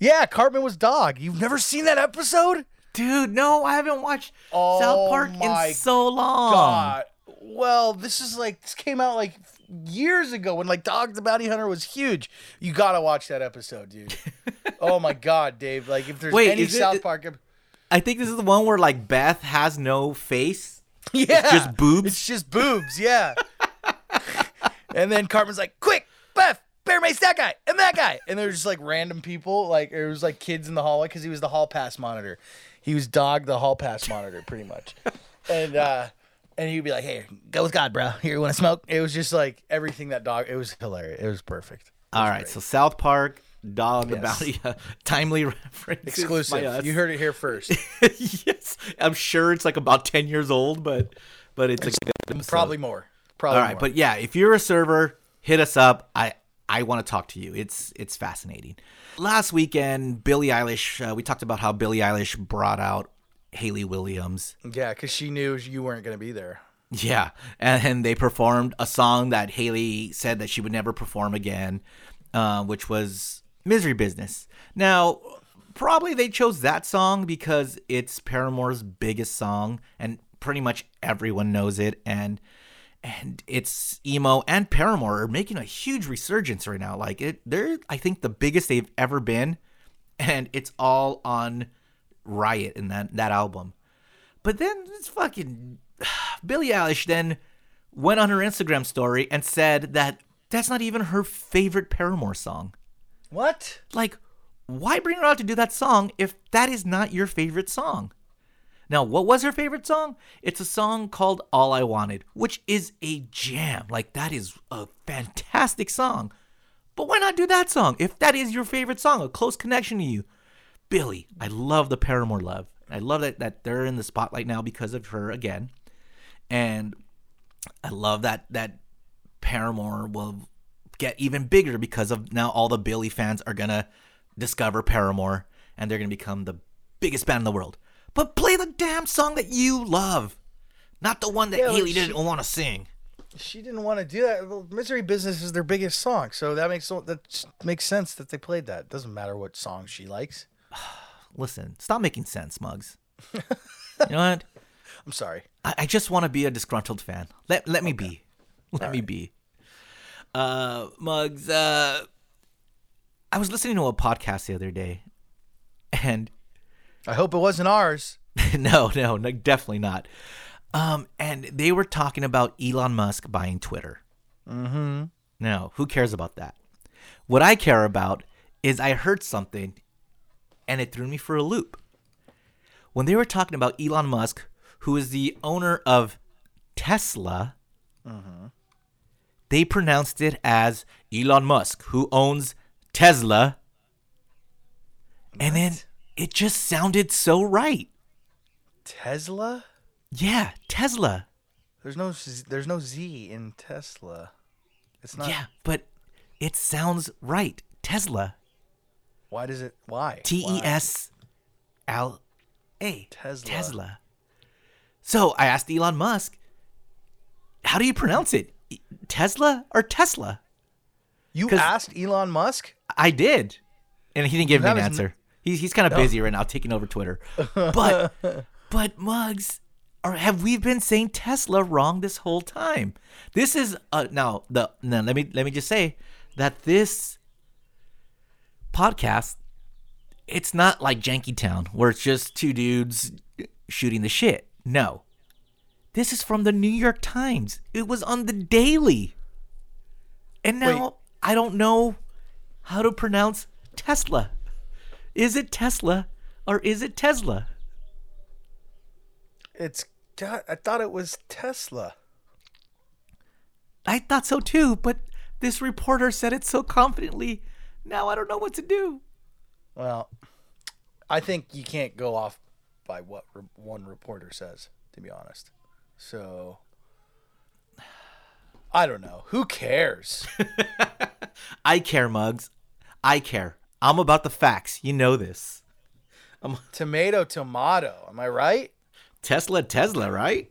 yeah, Cartman was Dog. You've never seen that episode? Dude, no, I haven't watched oh South Park in so long. God. Well, this is like... This came out like years ago when like Dog the Bounty Hunter was huge. You gotta watch that episode, dude. Oh my God, Dave. Like, if there's Wait, any South it, Park... I think this is the one where like Beth has no face. Yeah. It's just boobs. It's just boobs, yeah. And then Cartman's like, quick, Beth! Bear mace that guy and that guy, and they were just like random people, like it was like kids in the hallway because he was the hall pass monitor. He was Dog the hall pass monitor pretty much, and uh, and he'd be like, "Hey, go with God, bro. Here, you want to smoke?" It was just like everything that Dog. It was hilarious. It was perfect. It was All right, great. So South Park, Dog yes. about the uh, timely reference, exclusive. You heard it here first. Yes, I'm sure it's like about ten years old, but but it's, it's a good episode. Probably more. Probably All right, more. But yeah, if you're a server, hit us up. I. I want to talk to you. It's it's fascinating. Last weekend, Billie Eilish, uh, we talked about how Billie Eilish brought out Hayley Williams. Yeah, because she knew you weren't going to be there. Yeah, and, and they performed a song that Hayley said that she would never perform again, uh, which was Misery Business. Now, probably they chose that song because it's Paramore's biggest song, and pretty much everyone knows it, and... And it's emo and Paramore are making a huge resurgence right now. Like it, they're I think the biggest they've ever been, and it's all on Riot in that that album. But then this fucking Billie Eilish then went on her Instagram story and said that that's not even her favorite Paramore song. What? Like, why bring her out to do that song if that is not your favorite song? Now, what was her favorite song? It's a song called All I Wanted, which is a jam. Like, that is a fantastic song. But why not do that song? If that is your favorite song, a close connection to you. Billie, I love the Paramore love. I love that, that they're in the spotlight now because of her again. And I love that that Paramore will get even bigger because of now all the Billie fans are going to discover Paramore. And they're going to become the biggest band in the world. But play the damn song that you love, not the one that yeah, Haley she, didn't want to sing. She didn't want to do that. Well, Misery Business is their biggest song, so that makes that makes sense that they played that. It doesn't matter what song she likes. Listen, stop making sense, Muggs. You know what? I'm sorry. I, I just want to be a disgruntled fan. Let let me okay. be. Let All me right. be. Uh, Muggs, uh, I was listening to a podcast the other day, and. I hope it wasn't ours. no, no, no, definitely not. Um, and they were talking about Elon Musk buying Twitter. Mm-hmm. Now, who cares about that? What I care about is I heard something and it threw me for a loop. When they were talking about Elon Musk, who is the owner of Tesla, uh-huh. they pronounced it as Elon Musk, who owns Tesla. What? And then it just sounded so right. Tesla? Yeah, Tesla. There's no there's no Z in Tesla. It's not. Yeah, but it sounds right. Tesla. Why does it? Why? T E S L A. Tesla. Tesla. So I asked Elon Musk, how do you pronounce it? Tesla or Tesla? You asked Elon Musk? I did. And he didn't give me an answer. N- he's he's kind of no. busy right now taking over Twitter. But, but Muggs, or have we been saying Tesla wrong this whole time? This is uh, now the now let me let me just say that this podcast, it's not like Jankytown where it's just two dudes shooting the shit. No, this is from the New York Times. It was on the Daily, and now Wait. I don't know how to pronounce Tesla. Is it Tesla or is it Tesla? It's. God, I thought it was Tesla. I thought so too, but this reporter said it so confidently. Now I don't know what to do. Well, I think you can't go off by what re- one reporter says, to be honest. So, I don't know. Who cares? I care, Muggs. I care. I'm about the facts. You know this. I'm... Tomato, tomato. Am I right? Tesla, Tesla, right?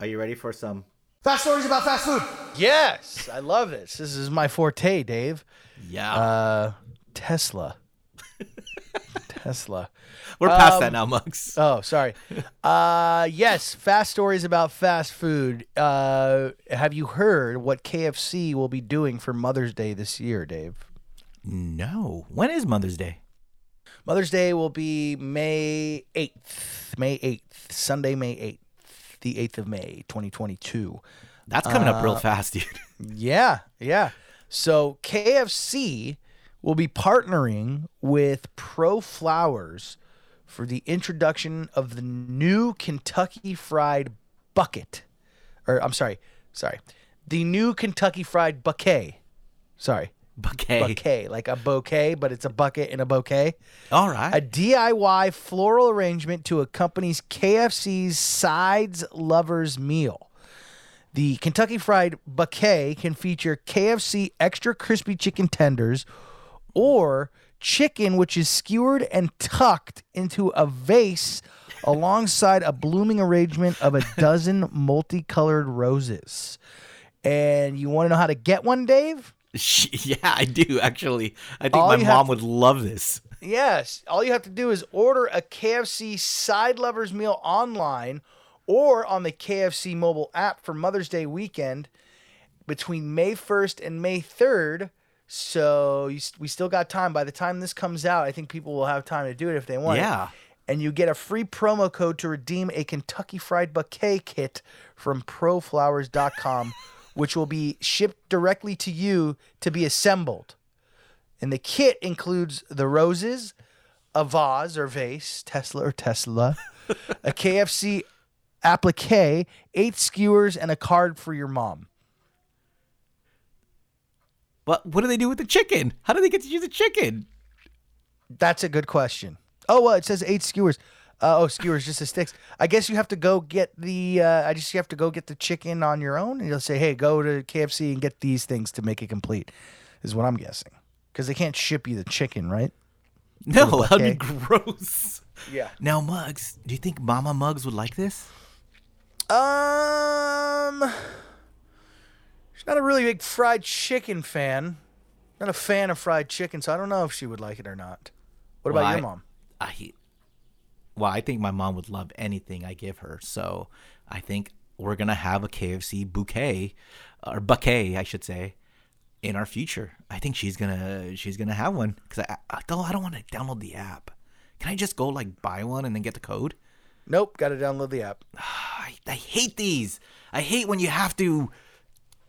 Are you ready for some fast stories about fast food? Yes, I love this. This is my forte, Dave. Yeah. Uh, Tesla. Tesla. We're past um, that now, Muggs. Oh, sorry. Uh, yes, fast stories about fast food. Uh, have you heard what K F C will be doing for Mother's Day this year, Dave? No. When is Mother's Day? Mother's Day will be May eighth. May eighth. Sunday, May eighth. The eighth of May, twenty twenty-two. That's coming uh, up real fast, dude. Yeah, yeah. So K F C will be partnering with Pro Flowers for the introduction of the new Kentucky Fried Bucket. Or, I'm sorry, sorry. The new Kentucky Fried Bouquet. Sorry. Bouquet. Bouquet, like a bouquet, but it's a bucket and a bouquet. All right. A D I Y floral arrangement to accompany K F C's Sides Lovers Meal. The Kentucky Fried Bouquet can feature K F C extra crispy chicken tenders or chicken which is skewered and tucked into a vase alongside a blooming arrangement of a dozen multicolored roses. And you want to know how to get one, Dave? Yeah, I do, actually. I think all my mom to, would love this. Yes. All you have to do is order a K F C Side Lovers Meal online or on the K F C mobile app for Mother's Day weekend between May first and May third. So you, we still got time. By the time this comes out, I think people will have time to do it if they want. Yeah. And you get a free promo code to redeem a Kentucky Fried Bouquet kit from pro flowers dot com. which will be shipped directly to you to be assembled. And the kit includes the roses, a vase or vase, Tesla or Tesla, a K F C applique, eight skewers, and a card for your mom. But what do they do with the chicken? How do they get to use the chicken? That's a good question. Oh, well, it says eight skewers. Uh, oh, skewers, just the sticks. I guess you have to go get the. Uh, I just you have to go get the chicken on your own, and you'll say, "Hey, go to K F C and get these things to make it complete." Is what I'm guessing, because they can't ship you the chicken, right? No, that'd be gross. Yeah. Now, Muggs, do you think Mama Muggs would like this? Um, she's not a really big fried chicken fan. Not a fan of fried chicken, so I don't know if she would like it or not. What about well, your I, mom? I. I Well, I think my mom would love anything I give her. So I think we're going to have a K F C bouquet or bouquet, I should say, in our future. I think she's going to she's gonna have one because I, I don't, I don't want to download the app. Can I just go like buy one and then get the code? Nope. Got to download the app. I, I hate these. I hate when you have to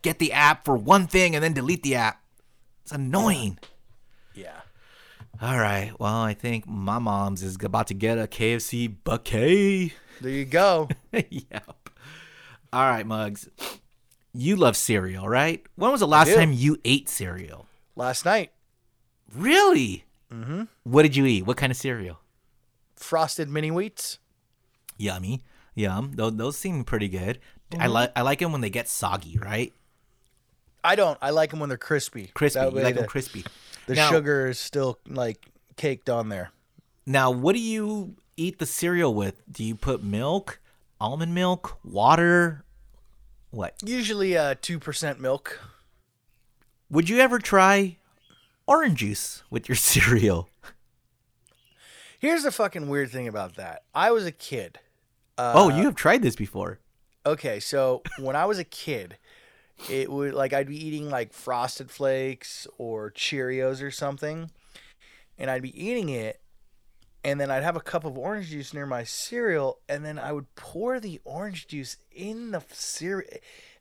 get the app for one thing and then delete the app. It's annoying. Yeah. all right, well, I think my mom's is about to get a K F C bouquet. There you go. Yep. All right, Muggs. You love cereal, right? When was the last time you ate cereal? Last night. Really? Mm-hmm. What did you eat? What kind of cereal? Frosted Mini Wheats. Yummy. Yum. Those, those seem pretty good. Mm-hmm. I like I like them when they get soggy, right? I don't. I like them when they're crispy. Crispy. You like the, them crispy. The now, sugar is still like caked on there. Now, what do you eat the cereal with? Do you put milk, almond milk, water? What? Usually uh, two percent milk. Would you ever try orange juice with your cereal? Here's the fucking weird thing about that. I was a kid. Uh, oh, you have tried this before. Okay, so when I was a kid, it would like I'd be eating like Frosted Flakes or Cheerios or something, and I'd be eating it, and then I'd have a cup of orange juice near my cereal, and then I would pour the orange juice in the cereal.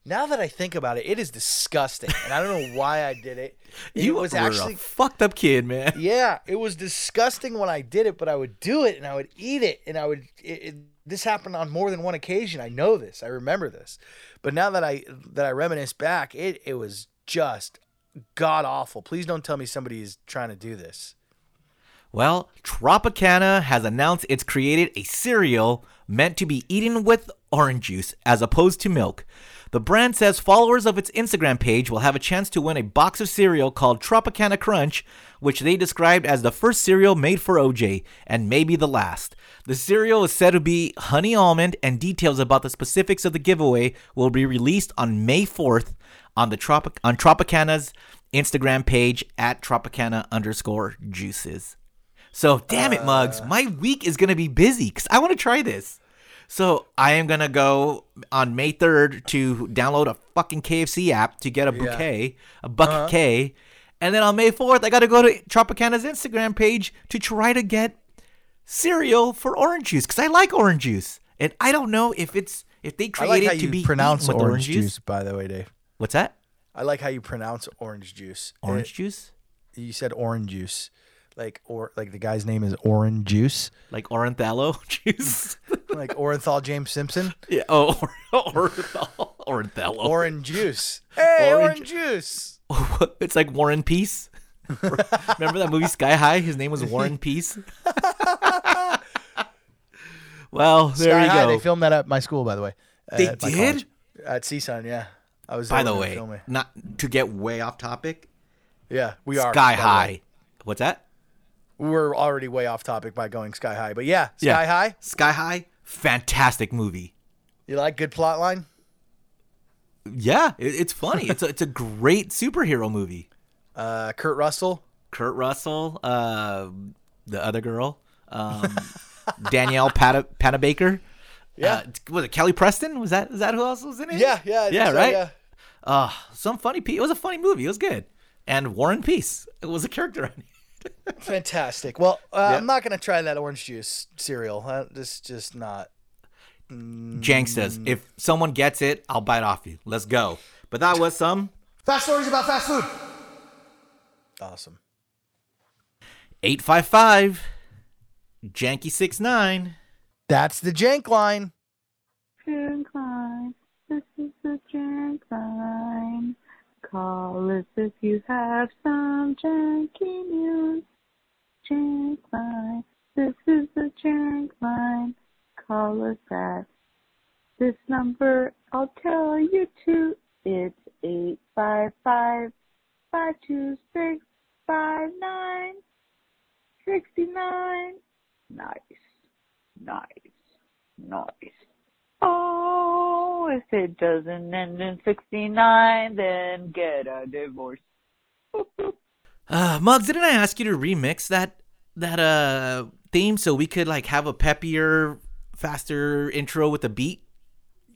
Now that I think about it, it is disgusting, and I don't know why I did it. It you was actually a fucked up kid, man. Yeah, it was disgusting when I did it, but I would do it, and I would eat it, and I would. It, it, this happened on more than one occasion. I know this. I remember this, but now that I that I reminisce back, it it was just god awful. Please don't tell me somebody is trying to do this. Well, Tropicana has announced it's created a cereal meant to be eaten with orange juice as opposed to milk. The brand says followers of its Instagram page will have a chance to win a box of cereal called Tropicana Crunch, which they described as the first cereal made for O J, and maybe the last. The cereal is said to be honey almond, and details about the specifics of the giveaway will be released on May fourth on the Tropic- on Tropicana's Instagram page at Tropicana underscore juices. So, damn it, Muggs, uh... my week is going to be busy because I want to try this. So I am going to go on May third to download a fucking K F C app to get a bouquet, yeah. a bouquet. Uh-huh. And then on May fourth, I got to go to Tropicana's Instagram page to try to get cereal for orange juice because I like orange juice. And I don't know if it's if they created like to be pronounce with orange juice. juice, by the way, Dave. What's that? I like how you pronounce orange juice. Orange it, juice? You said orange juice. Like or like the guy's name is Orange Juice, like Orenthalo Juice, like Orenthal James Simpson. Yeah. Oh, Orenthal. Orenthalo. Orange Juice. Hey, Orange, Orange Juice. It's like Warren Peace. Remember that movie Sky High? His name was Warren Peace. Well, there Sky you High, go. They filmed that at my school, by the way. They uh, did at CSUN. Yeah, I was. By the way, filming. Not to get way off topic. Yeah, we are Sky High. What's that? We were already way off topic by going Sky High, but yeah, Sky yeah. High. Sky High, fantastic movie. You like good plot line? Yeah, it, it's funny. it's a, it's a great superhero movie. Uh, Kurt Russell. Kurt Russell. Uh, the other girl, um, Danielle Pat- Panabaker. Yeah, uh, was it Kelly Preston? Was that is that who else was in it? Yeah, yeah, yeah, right. So, yeah. Uh, some funny. Pe- it was a funny movie. It was good. And War and Peace. It was a character on it. Fantastic. Well, uh, yep. I'm not gonna try that orange juice cereal. Uh, this just not. Mm. Jank says, if someone gets it, I'll bite off you. Let's go. But that was some fast stories about fast food. Awesome. Eight five five, janky six nine. That's the jank line. Jank line. This is the jank line. Call us if you have some janky news. Jank line. This is the jank line. Call us at this number. I'll tell you too. It's eight five five five two six five nine sixty nine. Nice, nice, nice. Oh, if it doesn't end in sixty-nine, then get a divorce. uh, Muggs, didn't I ask you to remix that that uh theme so we could like have a peppier, faster intro with a beat?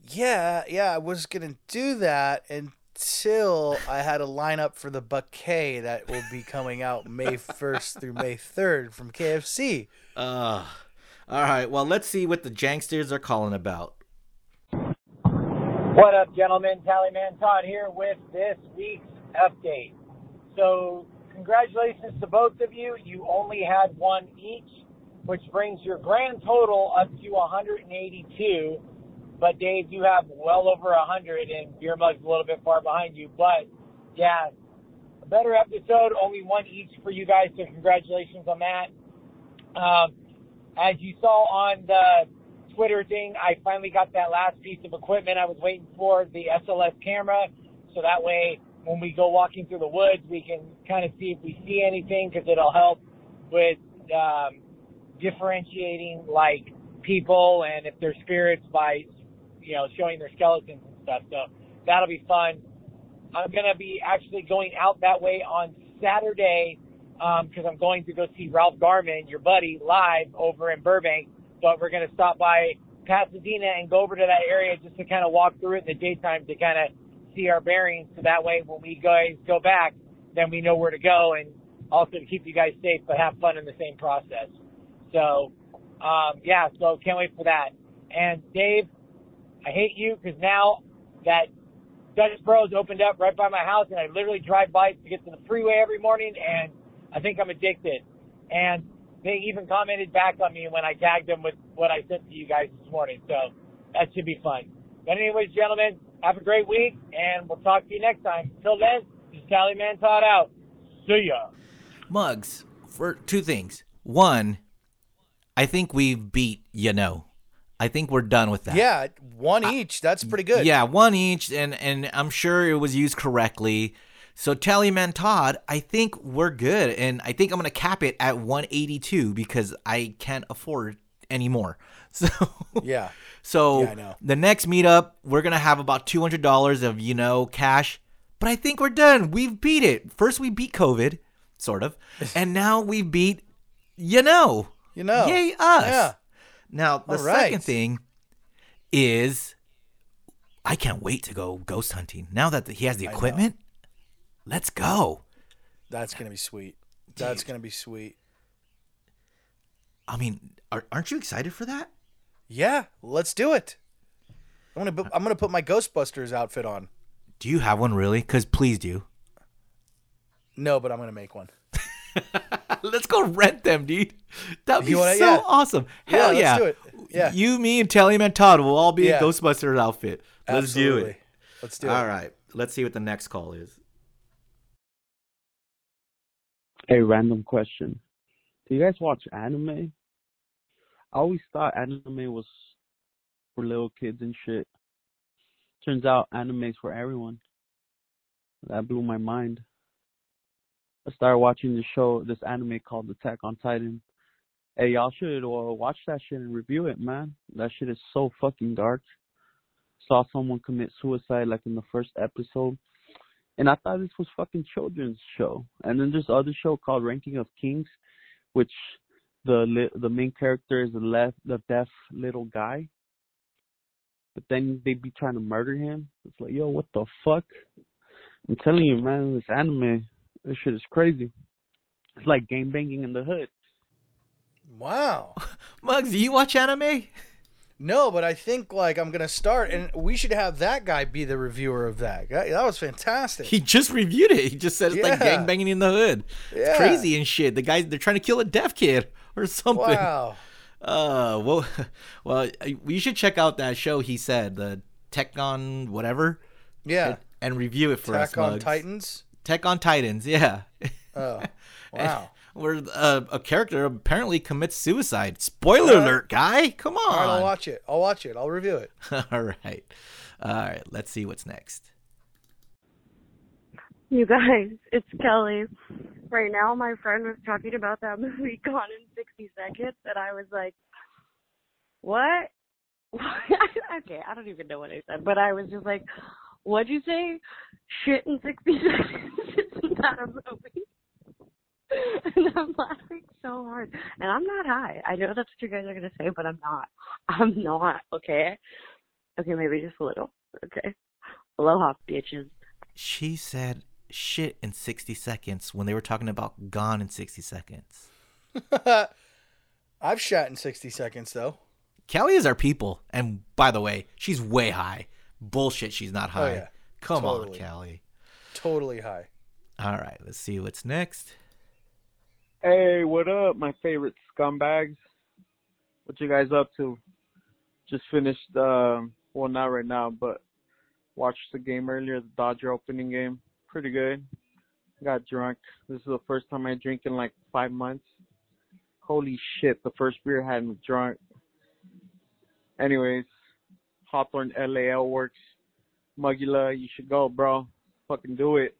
Yeah, yeah, I was gonna do that until I had a lineup for the bouquet that will be coming out May first through May third from K F C. Uh, all right, well, let's see what the janksters are calling about. What up, gentlemen? Tallyman Todd here with this week's update. So congratulations to both of you. You only had one each, which brings your grand total up to one hundred eighty-two. But, Dave, you have well over one hundred, and Beer Mug's a little bit far behind you. But, yeah, a better episode, only one each for you guys, so congratulations on that. Um, as you saw on the Twitter thing, I finally got that last piece of equipment I was waiting for, the S L S camera, so that way when we go walking through the woods, we can kind of see if we see anything, because it'll help with um, differentiating, like, people and if they're spirits by, you know, showing their skeletons and stuff. So that'll be fun. I'm going to be actually going out that way on Saturday because um, I'm going to go see Ralph Garman, your buddy, live over in Burbank. But we're going to stop by Pasadena and go over to that area just to kind of walk through it in the daytime to kind of see our bearings. So that way when we guys go back, then we know where to go, and also to keep you guys safe but have fun in the same process. So, um, yeah, so can't wait for that. And, Dave, I hate you because now that Dutch Bros opened up right by my house, and I literally drive by to get to the freeway every morning, and I think I'm addicted. And they even commented back on me when I tagged them with what I sent to you guys this morning. So that should be fun. But anyways, gentlemen, have a great week, and we'll talk to you next time. Till then, this is Cali Man Todd out. See ya. Mugs, for two things. One, I think we've beat, you know. I think we're done with that. Yeah, one each. That's pretty good. Yeah, one each, and, and I'm sure it was used correctly. So, Tallyman Todd, I think we're good, and I think I'm going to cap it at one eighty-two because I can't afford any more. So, yeah. So, yeah, I know. The next meetup, we're going to have about two hundred dollars of, you know, cash, but I think we're done. We've beat it. First, we beat COVID, sort of, and now we beat, you know. You know. Yay, us. Yeah. Now, the right. second thing is I can't wait to go ghost hunting. Now that he has the equipment, let's go. That's going to be sweet. Dude. That's going to be sweet. I mean, are, aren't you excited for that? Yeah, let's do it. I'm going to I'm going to put my Ghostbusters outfit on. Do you have one really? Cuz please do. No, but I'm going to make one. Let's go rent them, dude. That'd be wanna, so yeah. awesome. Hell yeah, yeah. Let's do it. Yeah. You, me, and Telly Man Todd will all be yeah. in Ghostbusters outfit. Let's Absolutely. do it. Let's do all it. All right. Let's see what the next call is. Hey, random question. Do you guys watch anime? I always thought anime was for little kids and shit. Turns out anime's for everyone. That blew my mind. I started watching the show, this anime called Attack on Titan. Hey, y'all should uh, watch that shit and review it, man. That shit is so fucking dark. Saw someone commit suicide like in the first episode. And I thought this was fucking children's show. And then there's other show called Ranking of Kings, which the the main character is the, left, the deaf little guy. But then they be trying to murder him. It's like, yo, what the fuck? I'm telling you, man, this anime... This shit is crazy. It's like gang banging in the hood. Wow. Muggs, do you watch anime? No, but I think like I'm going to start, and we should have that guy be the reviewer of that. That was fantastic. He just reviewed it. He just said it's yeah. like gang banging in the hood. Yeah. It's crazy and shit. The guys, they're trying to kill a deaf kid or something. Wow. Uh, well, well, we should check out that show he said, the Tekken whatever. Yeah. And, and review it for Attack us, Muggs. Attack on Titans. Tech on Titans, yeah. Oh, wow. Where uh, a character apparently commits suicide. Spoiler uh, alert, guy. Come on. All right, I'll watch it. I'll watch it. I'll review it. All right. All right. Let's see what's next. You guys, it's Kelly. Right now, my friend was talking about that movie Gone in sixty seconds, and I was like, what? Okay, I don't even know what I said, but I was just like, what'd you say? Shit in sixty seconds. Isn't that a movie? And I'm laughing so hard. And I'm not high. I know that's what you guys are going to say, but I'm not. I'm not, okay? Okay, maybe just a little. Okay. Aloha, bitches. She said shit in sixty seconds when they were talking about Gone in sixty seconds. I've shot in sixty seconds, though. Kelly is our people. And by the way, she's way high. Bullshit, she's not high. Oh, yeah. Come totally. on, Callie. Totally high. All right, let's see what's next. Hey, what up, my favorite scumbags? What you guys up to? Just finished, uh, well, not right now, but watched the game earlier, the Dodger opening game. Pretty good. Got drunk. This is the first time I drink in like five months. Holy shit, the first beer had me drunk. Anyways, Hawthorne L A L works. Mugula, you should go, bro. Fucking do it.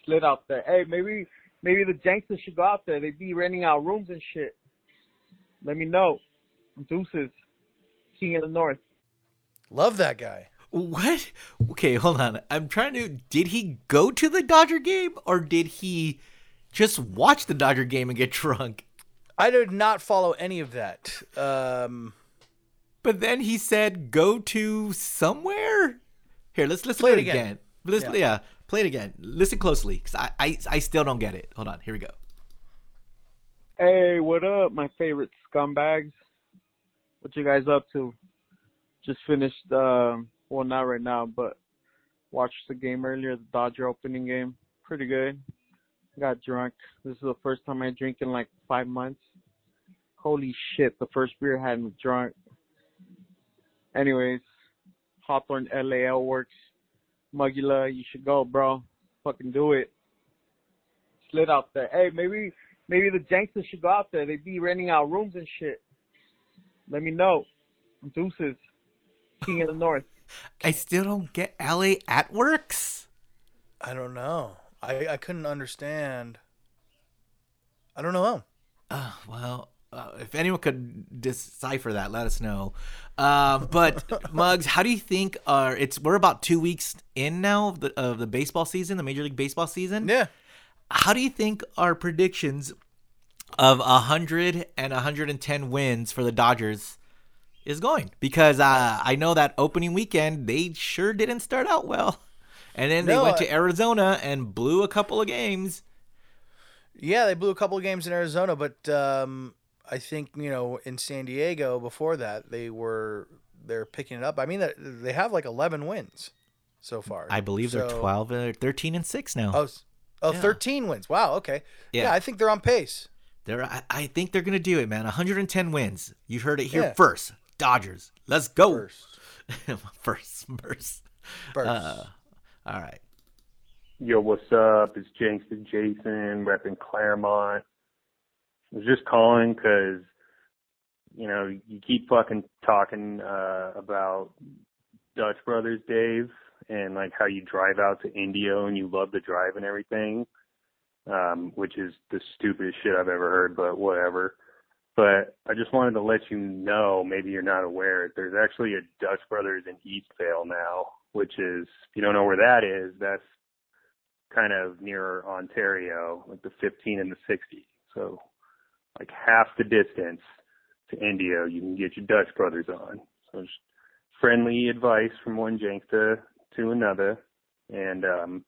It's lit out there. Hey, maybe maybe the Janksters should go out there. They be renting out rooms and shit. Let me know. Deuces. King of the North. Love that guy. What? Okay, hold on. I'm trying to... Did he go to the Dodger game or did he just watch the Dodger game and get drunk? I did not follow any of that. Um... But then he said, "Go to somewhere." Here, let's let's play it again. again. Let's, yeah. yeah, play it again. Listen closely, because I, I I still don't get it. Hold on, here we go. Hey, what up, my favorite scumbags? What you guys up to? Just finished, uh, well, not right now, but watched the game earlier, the Dodger opening game. Pretty good. Got drunk. This is the first time I drink in like five months. Holy shit, the first beer had me drunk. Anyways, Hawthorne L A L works. Mugula, you should go, bro. Fucking do it. It's lit out there. Hey, maybe maybe the Janksters should go out there. They be renting out rooms and shit. Let me know. Deuces. King of the North. I still don't get L A at works. I don't know. I, I couldn't understand. I don't know. Oh, well. Uh, if anyone could decipher that, let us know. Uh, but Muggs, how do you think our, it's we're about two weeks in now of the, of the baseball season, the Major League Baseball season? Yeah. How do you think our predictions of one hundred and one hundred ten wins for the Dodgers is going? Because uh, I know that opening weekend they sure didn't start out well, and then no, they went I- to Arizona and blew a couple of games. Yeah, they blew a couple of games in Arizona, but. Um... I think, you know, in San Diego before that, they were, they're picking it up. I mean, they have like eleven wins so far. I believe so, they're twelve, uh, thirteen and six now. Oh, oh yeah. thirteen wins. Wow. Okay. Yeah. yeah. I think they're on pace. They're, I, I think they're going to do it, man. one hundred ten wins. You heard it here yeah. first. Dodgers. Let's go. First. first. First. First. Uh, all right. Yo, what's up? It's Jankster Jason repping Claremont. I was just calling because, you know, you keep fucking talking uh, about Dutch Brothers, Dave, and, like, how you drive out to Indio and you love the drive and everything, um, which is the stupidest shit I've ever heard, but whatever. But I just wanted to let you know, maybe you're not aware, there's actually a Dutch Brothers in Eastvale now, which is, if you don't know where that is, that's kind of near Ontario, like the fifteen and the sixty, so... like half the distance to Indio, you can get your Dutch Brothers on. So just friendly advice from one Jankta to another. And, um,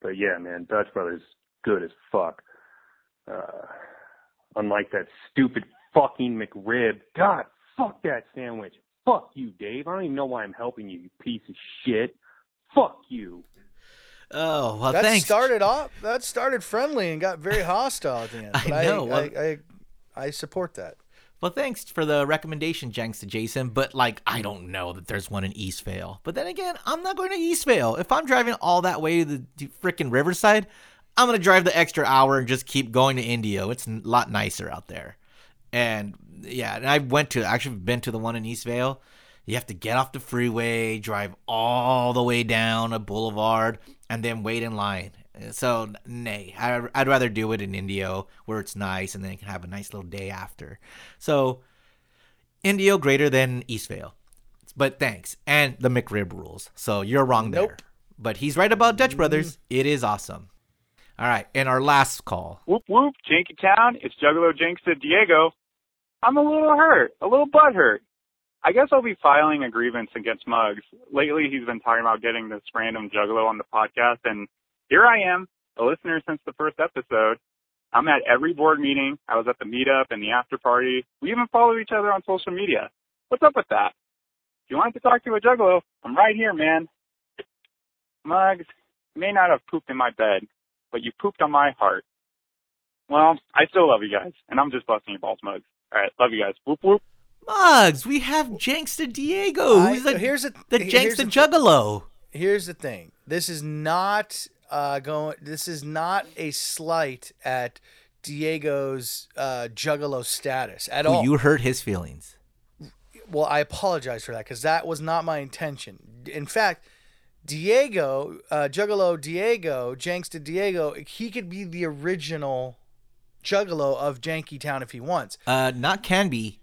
but yeah, man, Dutch Brothers, good as fuck. Uh, unlike that stupid fucking McRib. God, fuck that sandwich. Fuck you, Dave. I don't even know why I'm helping you, you piece of shit. Fuck you. Oh, well, that thanks. Started off, that started friendly and got very hostile at the end. But I know. I, I, I, I support that. Well, thanks for the recommendation, Jenks to Jason. But, like, I don't know that there's one in Eastvale. But then again, I'm not going to Eastvale. If I'm driving all that way to the to freaking Riverside, I'm going to drive the extra hour and just keep going to Indio. It's a lot nicer out there. And, yeah, and I went to – actually been to the one in Eastvale. You have to get off the freeway, drive all the way down a boulevard, and then wait in line. So, nay, I, I'd rather do it in Indio where it's nice and then you can have a nice little day after. So, Indio greater than Eastvale. But thanks. And the McRib rules. So, you're wrong there. Nope. But he's right about Dutch Brothers. It is awesome. All right. And our last call. Whoop, whoop. Jankytown. It's Juggalo Jinx to Diego. I'm a little hurt. A little butthurt. I guess I'll be filing a grievance against Muggs. Lately, he's been talking about getting this random juggalo on the podcast, and here I am, a listener since the first episode. I'm at every board meeting. I was at the meetup and the after party. We even follow each other on social media. What's up with that? If you wanted to talk to a juggalo, I'm right here, man. Muggs, may not have pooped in my bed, but you pooped on my heart. Well, I still love you guys, and I'm just busting your balls, Mugs. All right, love you guys. Whoop, whoop. Mugs, we have Janksta Diego, who's I, the, here's a, the Janksta Juggalo. Here's the thing. This is not uh, going. This is not a slight at Diego's uh, Juggalo status at Ooh, all. You hurt his feelings. Well, I apologize for that because that was not my intention. In fact, Diego, uh, Juggalo Diego, Janksta Diego, he could be the original Juggalo of Jankytown if he wants. Uh, not can be.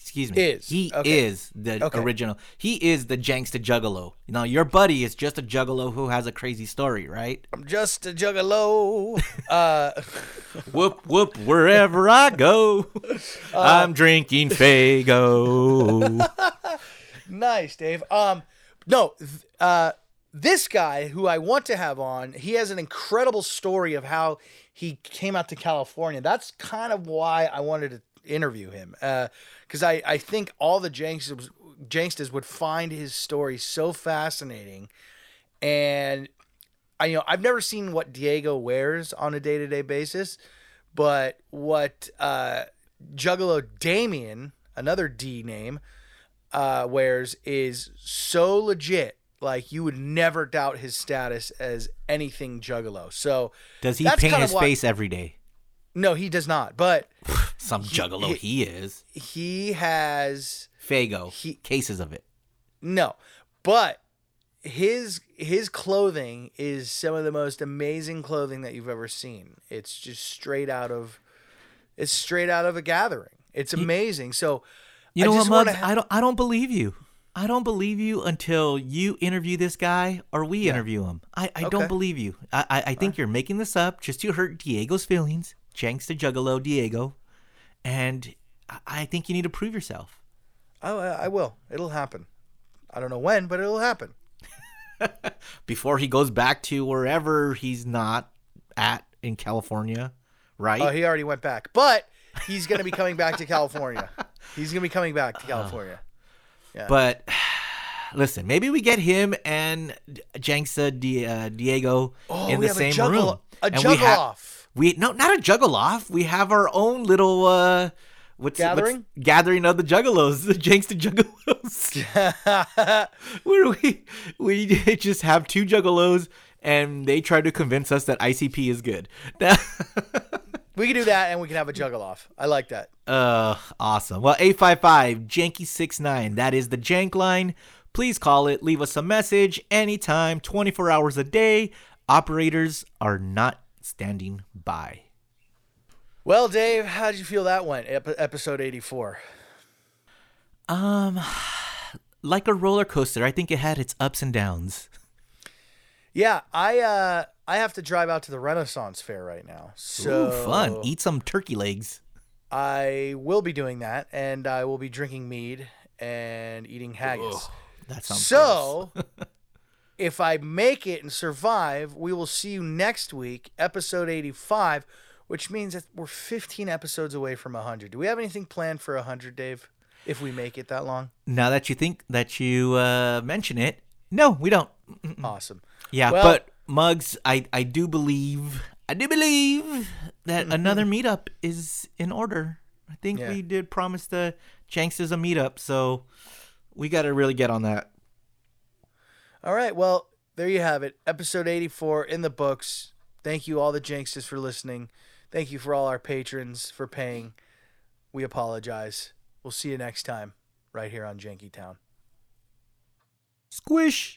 Excuse me. Is. He okay. is the okay. original. He is the Janksta Juggalo. Now, your buddy is just a Juggalo who has a crazy story, right? I'm just a Juggalo. uh, whoop, whoop, wherever I go. Uh, I'm drinking Faygo. Nice, Dave. Um, No, uh, this guy who I want to have on, he has an incredible story of how he came out to California. That's kind of why I wanted to interview him, uh because I, I think all the janksters, janksters would find his story so fascinating. And I, you know, I've never seen what Diego wears on a day-to-day basis, but what uh Juggalo Damien, another D name, uh wears is so legit. Like, you would never doubt his status as anything Juggalo. So does he paint his face every day? No, he does not, but... Some he, Juggalo he, he is. He has... Faygo. He, cases of it. No, but his his clothing is some of the most amazing clothing that you've ever seen. It's just straight out of... It's straight out of a gathering. It's amazing, you, so... You I know just what, Mugs? Ha- I, don't, I don't believe you. I don't believe you until you interview this guy or we yeah. interview him. I, I okay. don't believe you. I, I, I think right. you're making this up just to hurt Diego's feelings. Janksta Juggalo Diego, and I think you need to prove yourself. Oh, I will. It'll happen. I don't know when, but it'll happen. Before he goes back to wherever he's not at in California, right? Oh, he already went back, but he's going to be coming back to California. He's going to be coming back to California. Uh, yeah. But listen, maybe we get him and Janksta Di- uh, Diego oh, in the same a juggle, room. A juggle-off. We no, not a juggaloff. We have our own little uh, what's gathering what's, gathering of the Juggalos, the Janksta Juggalos. Where we we just have two Juggalos, and they try to convince us that I C P is good. We can do that, and we can have a juggaloff. I like that. Uh, awesome. Well, eight five five Janky six nine. That is the Jank line. Please call it. Leave us a message anytime, twenty four hours a day. Operators are not standing by. Well, Dave, how did you feel that went? Ep- episode eighty-four. Um, like a roller coaster. I think it had its ups and downs. Yeah, I uh, I have to drive out to the Renaissance Fair right now. So Ooh, fun! Eat some turkey legs. I will be doing that, and I will be drinking mead and eating haggis. That sounds so. If I make it and survive, we will see you next week, episode eighty-five, which means that we're fifteen episodes away from one hundred. Do we have anything planned for one hundred, Dave, if we make it that long? Now that you think that you uh, mention it, no, we don't. Awesome. Yeah, well, but Mugs, I, I do believe, I do believe that mm-hmm. another meetup is in order. I think yeah. we did promise the Janksters a meetup, so we got to really get on that. All right, well, there you have it. Episode eighty-four in the books. Thank you, all the Janksters, for listening. Thank you for all our patrons for paying. We apologize. We'll see you next time right here on Jankytown. Squish!